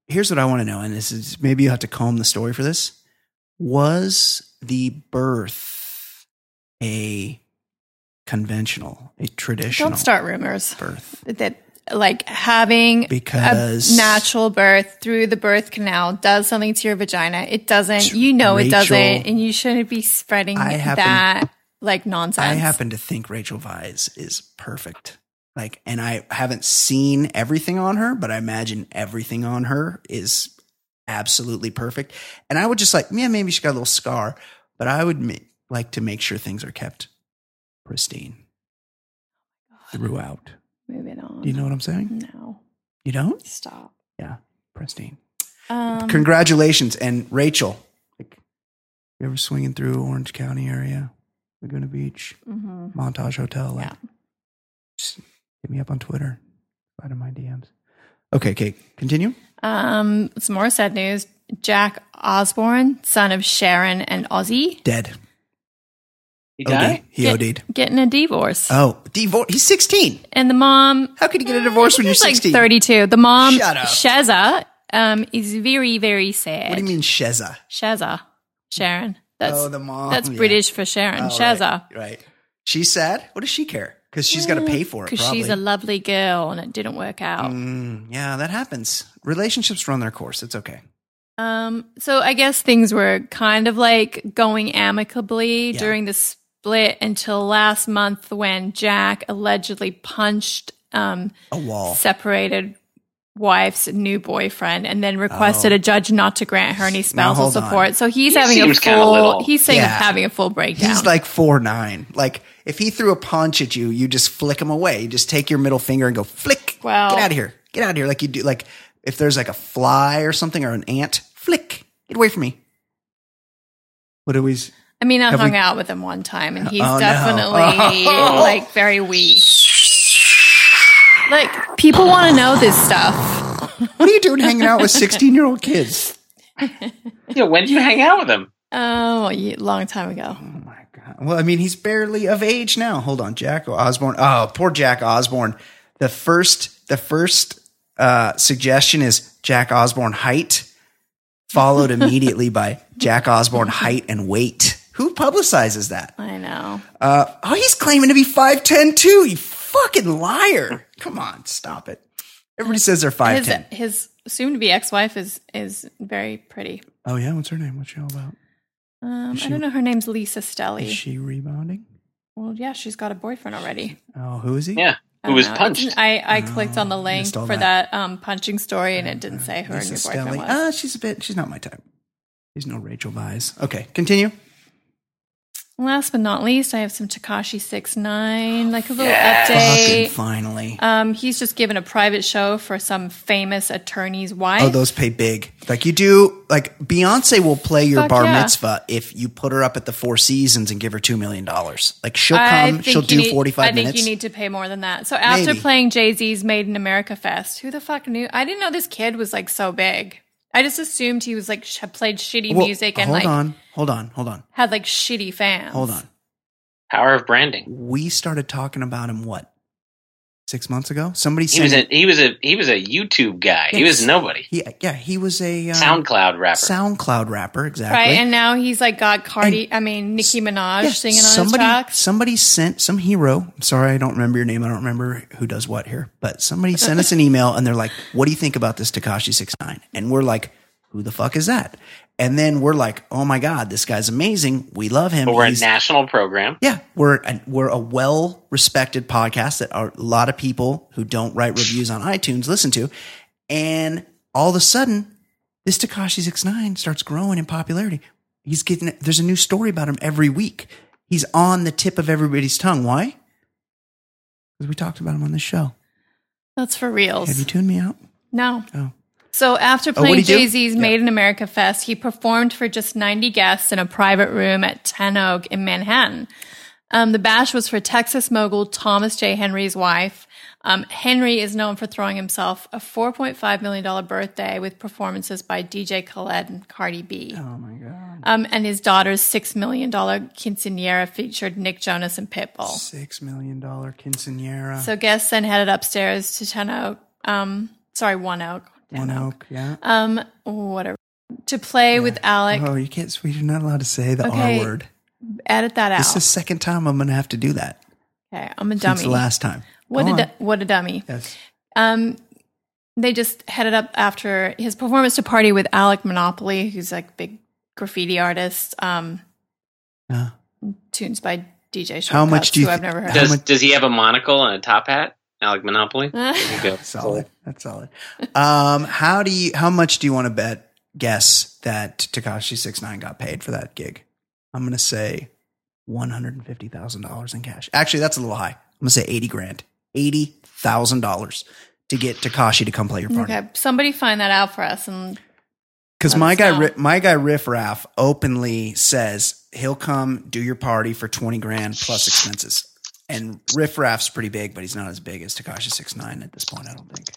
Here's what I want to know, and this is maybe you have to comb the story for this. Was the birth a conventional, a traditional? Don't start rumors. Birth that like having a natural birth through the birth canal does something to your vagina. It doesn't. You know it doesn't, and you shouldn't be spreading that like nonsense. I happen to think Rachel Weisz is perfect. Like, and I haven't seen everything on her, but I imagine everything on her is absolutely perfect. And I would just maybe she got a little scar, but I would like to make sure things are kept pristine throughout. Moving on. Do you know what I'm saying? No. You don't? Stop. Yeah. Pristine. Congratulations. And Rachel, you ever swinging through Orange County area, Laguna Beach, Montage Hotel? Just hit me up on Twitter. Right in my DMs. Okay, Kate, continue. Some more sad news. Jack Osborne, son of Sharon and Ozzy. Dead. He died? He OD'd. Getting a divorce. Oh, divorce. He's 16. And the mom. How could you get a divorce when you're 16? Like 32. The mom, Sheza, is very, very sad. What do you mean Sheza? Sheza. Sharon. That's, the mom. That's British for Sharon. Oh, Sheza. Right. She's sad? What does she care? Because she's got to pay for it, because she's a lovely girl and it didn't work out. Yeah, that happens. Relationships run their course. It's okay. So I guess things were kind of like going amicably during this split until last month when Jack allegedly punched a wall, separated wife's new boyfriend, and then requested a judge not to grant her any spousal support. So he's having a full breakdown. He's like 4'9". Like if he threw a punch at you, you just flick him away. You just take your middle finger and go flick. Well, get out of here. Get out of here. Like you do. Like if there's like a fly or something or an ant, flick. Get away from me. What do we? I mean, I hung out with him one time, and he's definitely very weak. Like, people want to know this stuff. What are you doing hanging out with 16-year-old kids? Yeah, when did you hang out with them? Oh, a long time ago. Oh, my God. Well, I mean, he's barely of age now. Hold on, Jack Osborne. Oh, poor Jack Osborne. The first suggestion is Jack Osborne height, followed immediately by Jack Osborne height and weight. Who publicizes that? I know. He's claiming to be 5'10", too. You fucking liar. Come on, stop it. Everybody says they're 5'10". His soon-to-be ex-wife is very pretty. Oh, yeah? What's her name? What's she all about? I don't know. Her name's Lisa Stelly. Is she rebounding? Well, yeah, she's got a boyfriend already. Oh, who is he? Yeah, who was punched. I clicked on the link for that punching story, and it didn't say who her new boyfriend was. She's not my type. She's no Rachel Weisz. Okay, continue. Last but not least, I have some Tekashi 6ix9ine, like a little update. Fucking finally. He's just given a private show for some famous attorney's wife. Oh, those pay big. Like you do, like Beyonce will play your bar mitzvah if you put her up at the Four Seasons and give her $2 million. Like she'll come, she'll do 45 minutes. I think you need to pay more than that. So after playing Jay-Z's Made in America Fest, who the fuck knew? I didn't know this kid was like so big. I just assumed he was like played shitty music and hold on. Had like shitty fans. Hold on. Power of branding. We started talking about him 6 months ago. Somebody said he was a YouTube guy. Yes. He was nobody. Yeah, he was a SoundCloud rapper, exactly. Right, and now he's like got Nicki Minaj singing on his tracks. Somebody sent some hero. I'm sorry, I don't remember your name. I don't remember who does what here, but somebody sent us an email and they're like, "What do you think about this Tekashi 6ix9ine?" And we're like, "Who the fuck is that?" And then we're like, "Oh my God, this guy's amazing. We love him." But we're a national program. Yeah, we're a well-respected podcast that a lot of people who don't write reviews on iTunes listen to. And all of a sudden, this Tekashi 6ix9ine starts growing in popularity. There's a new story about him every week. He's on the tip of everybody's tongue. Why? Because we talked about him on this show. That's for reals. Have you tuned me out? No. Oh. So after playing Jay-Z's Made in America Fest, he performed for just 90 guests in a private room at Ten Oak in Manhattan. The bash was for Texas mogul Thomas J. Henry's wife. Henry is known for throwing himself a $4.5 million birthday with performances by DJ Khaled and Cardi B. Oh, my God. And his daughter's $6 million quinceanera featured Nick Jonas and Pitbull. $6 million quinceanera. So guests then headed upstairs to One Oak, yeah. Whatever. To play with Alec. Oh, you can't. You're not allowed to say the R word. Edit that out. This is the second time I'm going to have to do that. Okay, I'm a dummy. Since the last time. What a dummy. Yes. They just headed up after his performance to party with Alec Monopoly, who's like big graffiti artist. Tunes by DJ. How much do you? I've never heard. Does he have a monocle and a top hat? Alec Monopoly. Solid. That's solid. How much do you want to guess that Tekashi 6ix9ine got paid for that gig? I'm going to say $150,000 in cash. Actually, that's a little high. I'm going to say $80,000 to get Tekashi to come play your party. Okay, somebody find that out for us. Because my guy Riff Raff openly says he'll come do your party for $20,000 plus expenses. And Riff Raff's pretty big, but he's not as big as Tekashi 6ix9ine at this point, I don't think.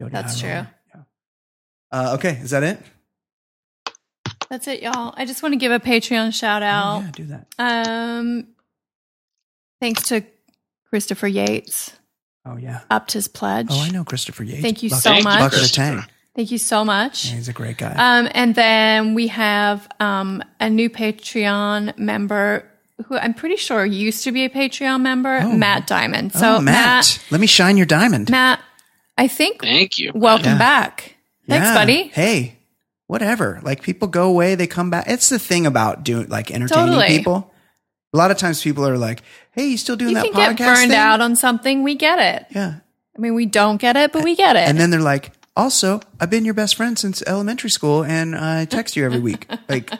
That's true. Yeah. Okay, is that it? That's it, y'all. I just want to give a Patreon shout out. Yeah, do that. Thanks to Christopher Yates. Oh, yeah. Upped his pledge. Oh, I know Christopher Yates. Thank you so much. Buck of the Tank. Thank you so much. Yeah, he's a great guy. And then we have a new Patreon member who I'm pretty sure used to be a Patreon member, Matt Diamond. So Matt, let me shine your diamond. Matt, I think. Thank you. Welcome back. Thanks, buddy. Hey, whatever. Like people go away, they come back. It's the thing about doing like entertaining people. A lot of times people are like, "Hey, you still doing that podcast thing?" You can get burned out on something. We get it. Yeah. I mean, we don't get it, but we get it. And then they're like, "Also, I've been your best friend since elementary school, and I text you every week." Like,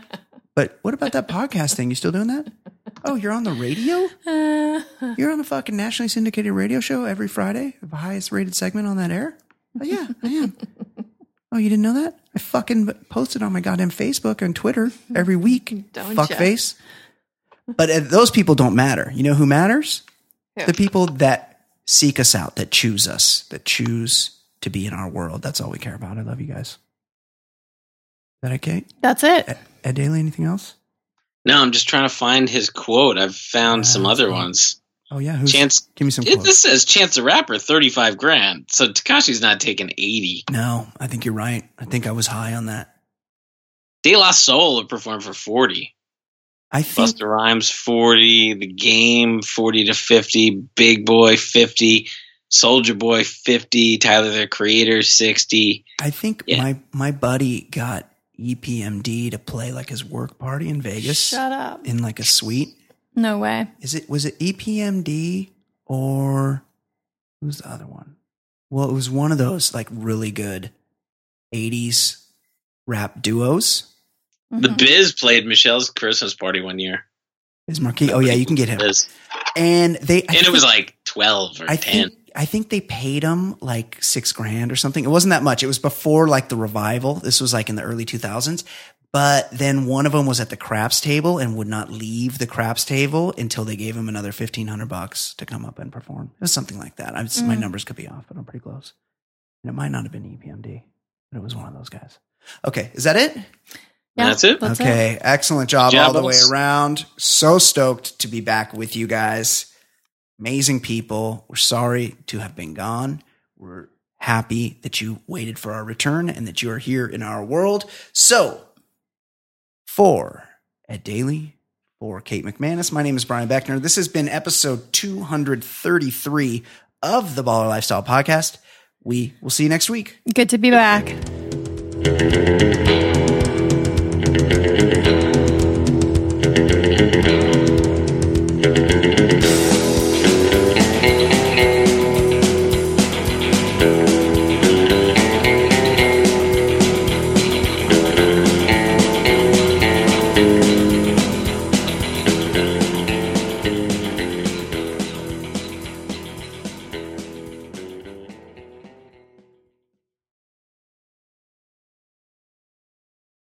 but what about that podcast thing? You still doing that? Oh, you're on the radio? You're on a fucking nationally syndicated radio show every Friday? The highest rated segment on that air? Oh, yeah, I am. Oh, you didn't know that? I fucking posted on my goddamn Facebook and Twitter every week. Don't fuckface. But those people don't matter. You know who matters? Yeah. The people that seek us out, that choose us, that choose to be in our world. That's all we care about. I love you guys. Is that okay? That's it. Ed Daly, anything else? No, I'm just trying to find his quote. I've found some other ones. Oh, yeah. Chance, give me some quotes. This says Chance the Rapper, $35,000. So Takashi's not taking 80. No, I think you're right. I think I was high on that. De La Soul performed for 40. I think Busta Rhymes 40, The Game 40 to 50, Big Boy 50, Soulja Boy 50, Tyler the Creator 60. I think my buddy got EPMD to play like his work party in Vegas. Shut up. In like a suite. No way. Was it EPMD or who's the other one? Well, it was one of those like really good 80s rap duos. Mm-hmm. The Biz played Michelle's Christmas party one year. Biz Marquis. Oh yeah, you can get him. Biz. And it was like 12 or 10. I think they paid him like $6,000 or something. It wasn't that much. It was before like the revival. This was like in the early 2000s. But then one of them was at the craps table and would not leave the craps table until they gave him another $1,500 to come up and perform. It was something like that. My numbers could be off, but I'm pretty close. And it might not have been EPMD, but it was one of those guys. Okay, is that it? Yeah, that's it. Okay, excellent job all the way around. So stoked to be back with you guys. Amazing people. We're sorry to have been gone. We're happy that you waited for our return and that you are here in our world. So, for Ed Daly, for Kate McManus, my name is Brian Beckner. This has been episode 233 of the Baller Lifestyle Podcast. We will see you next week. Good to be back.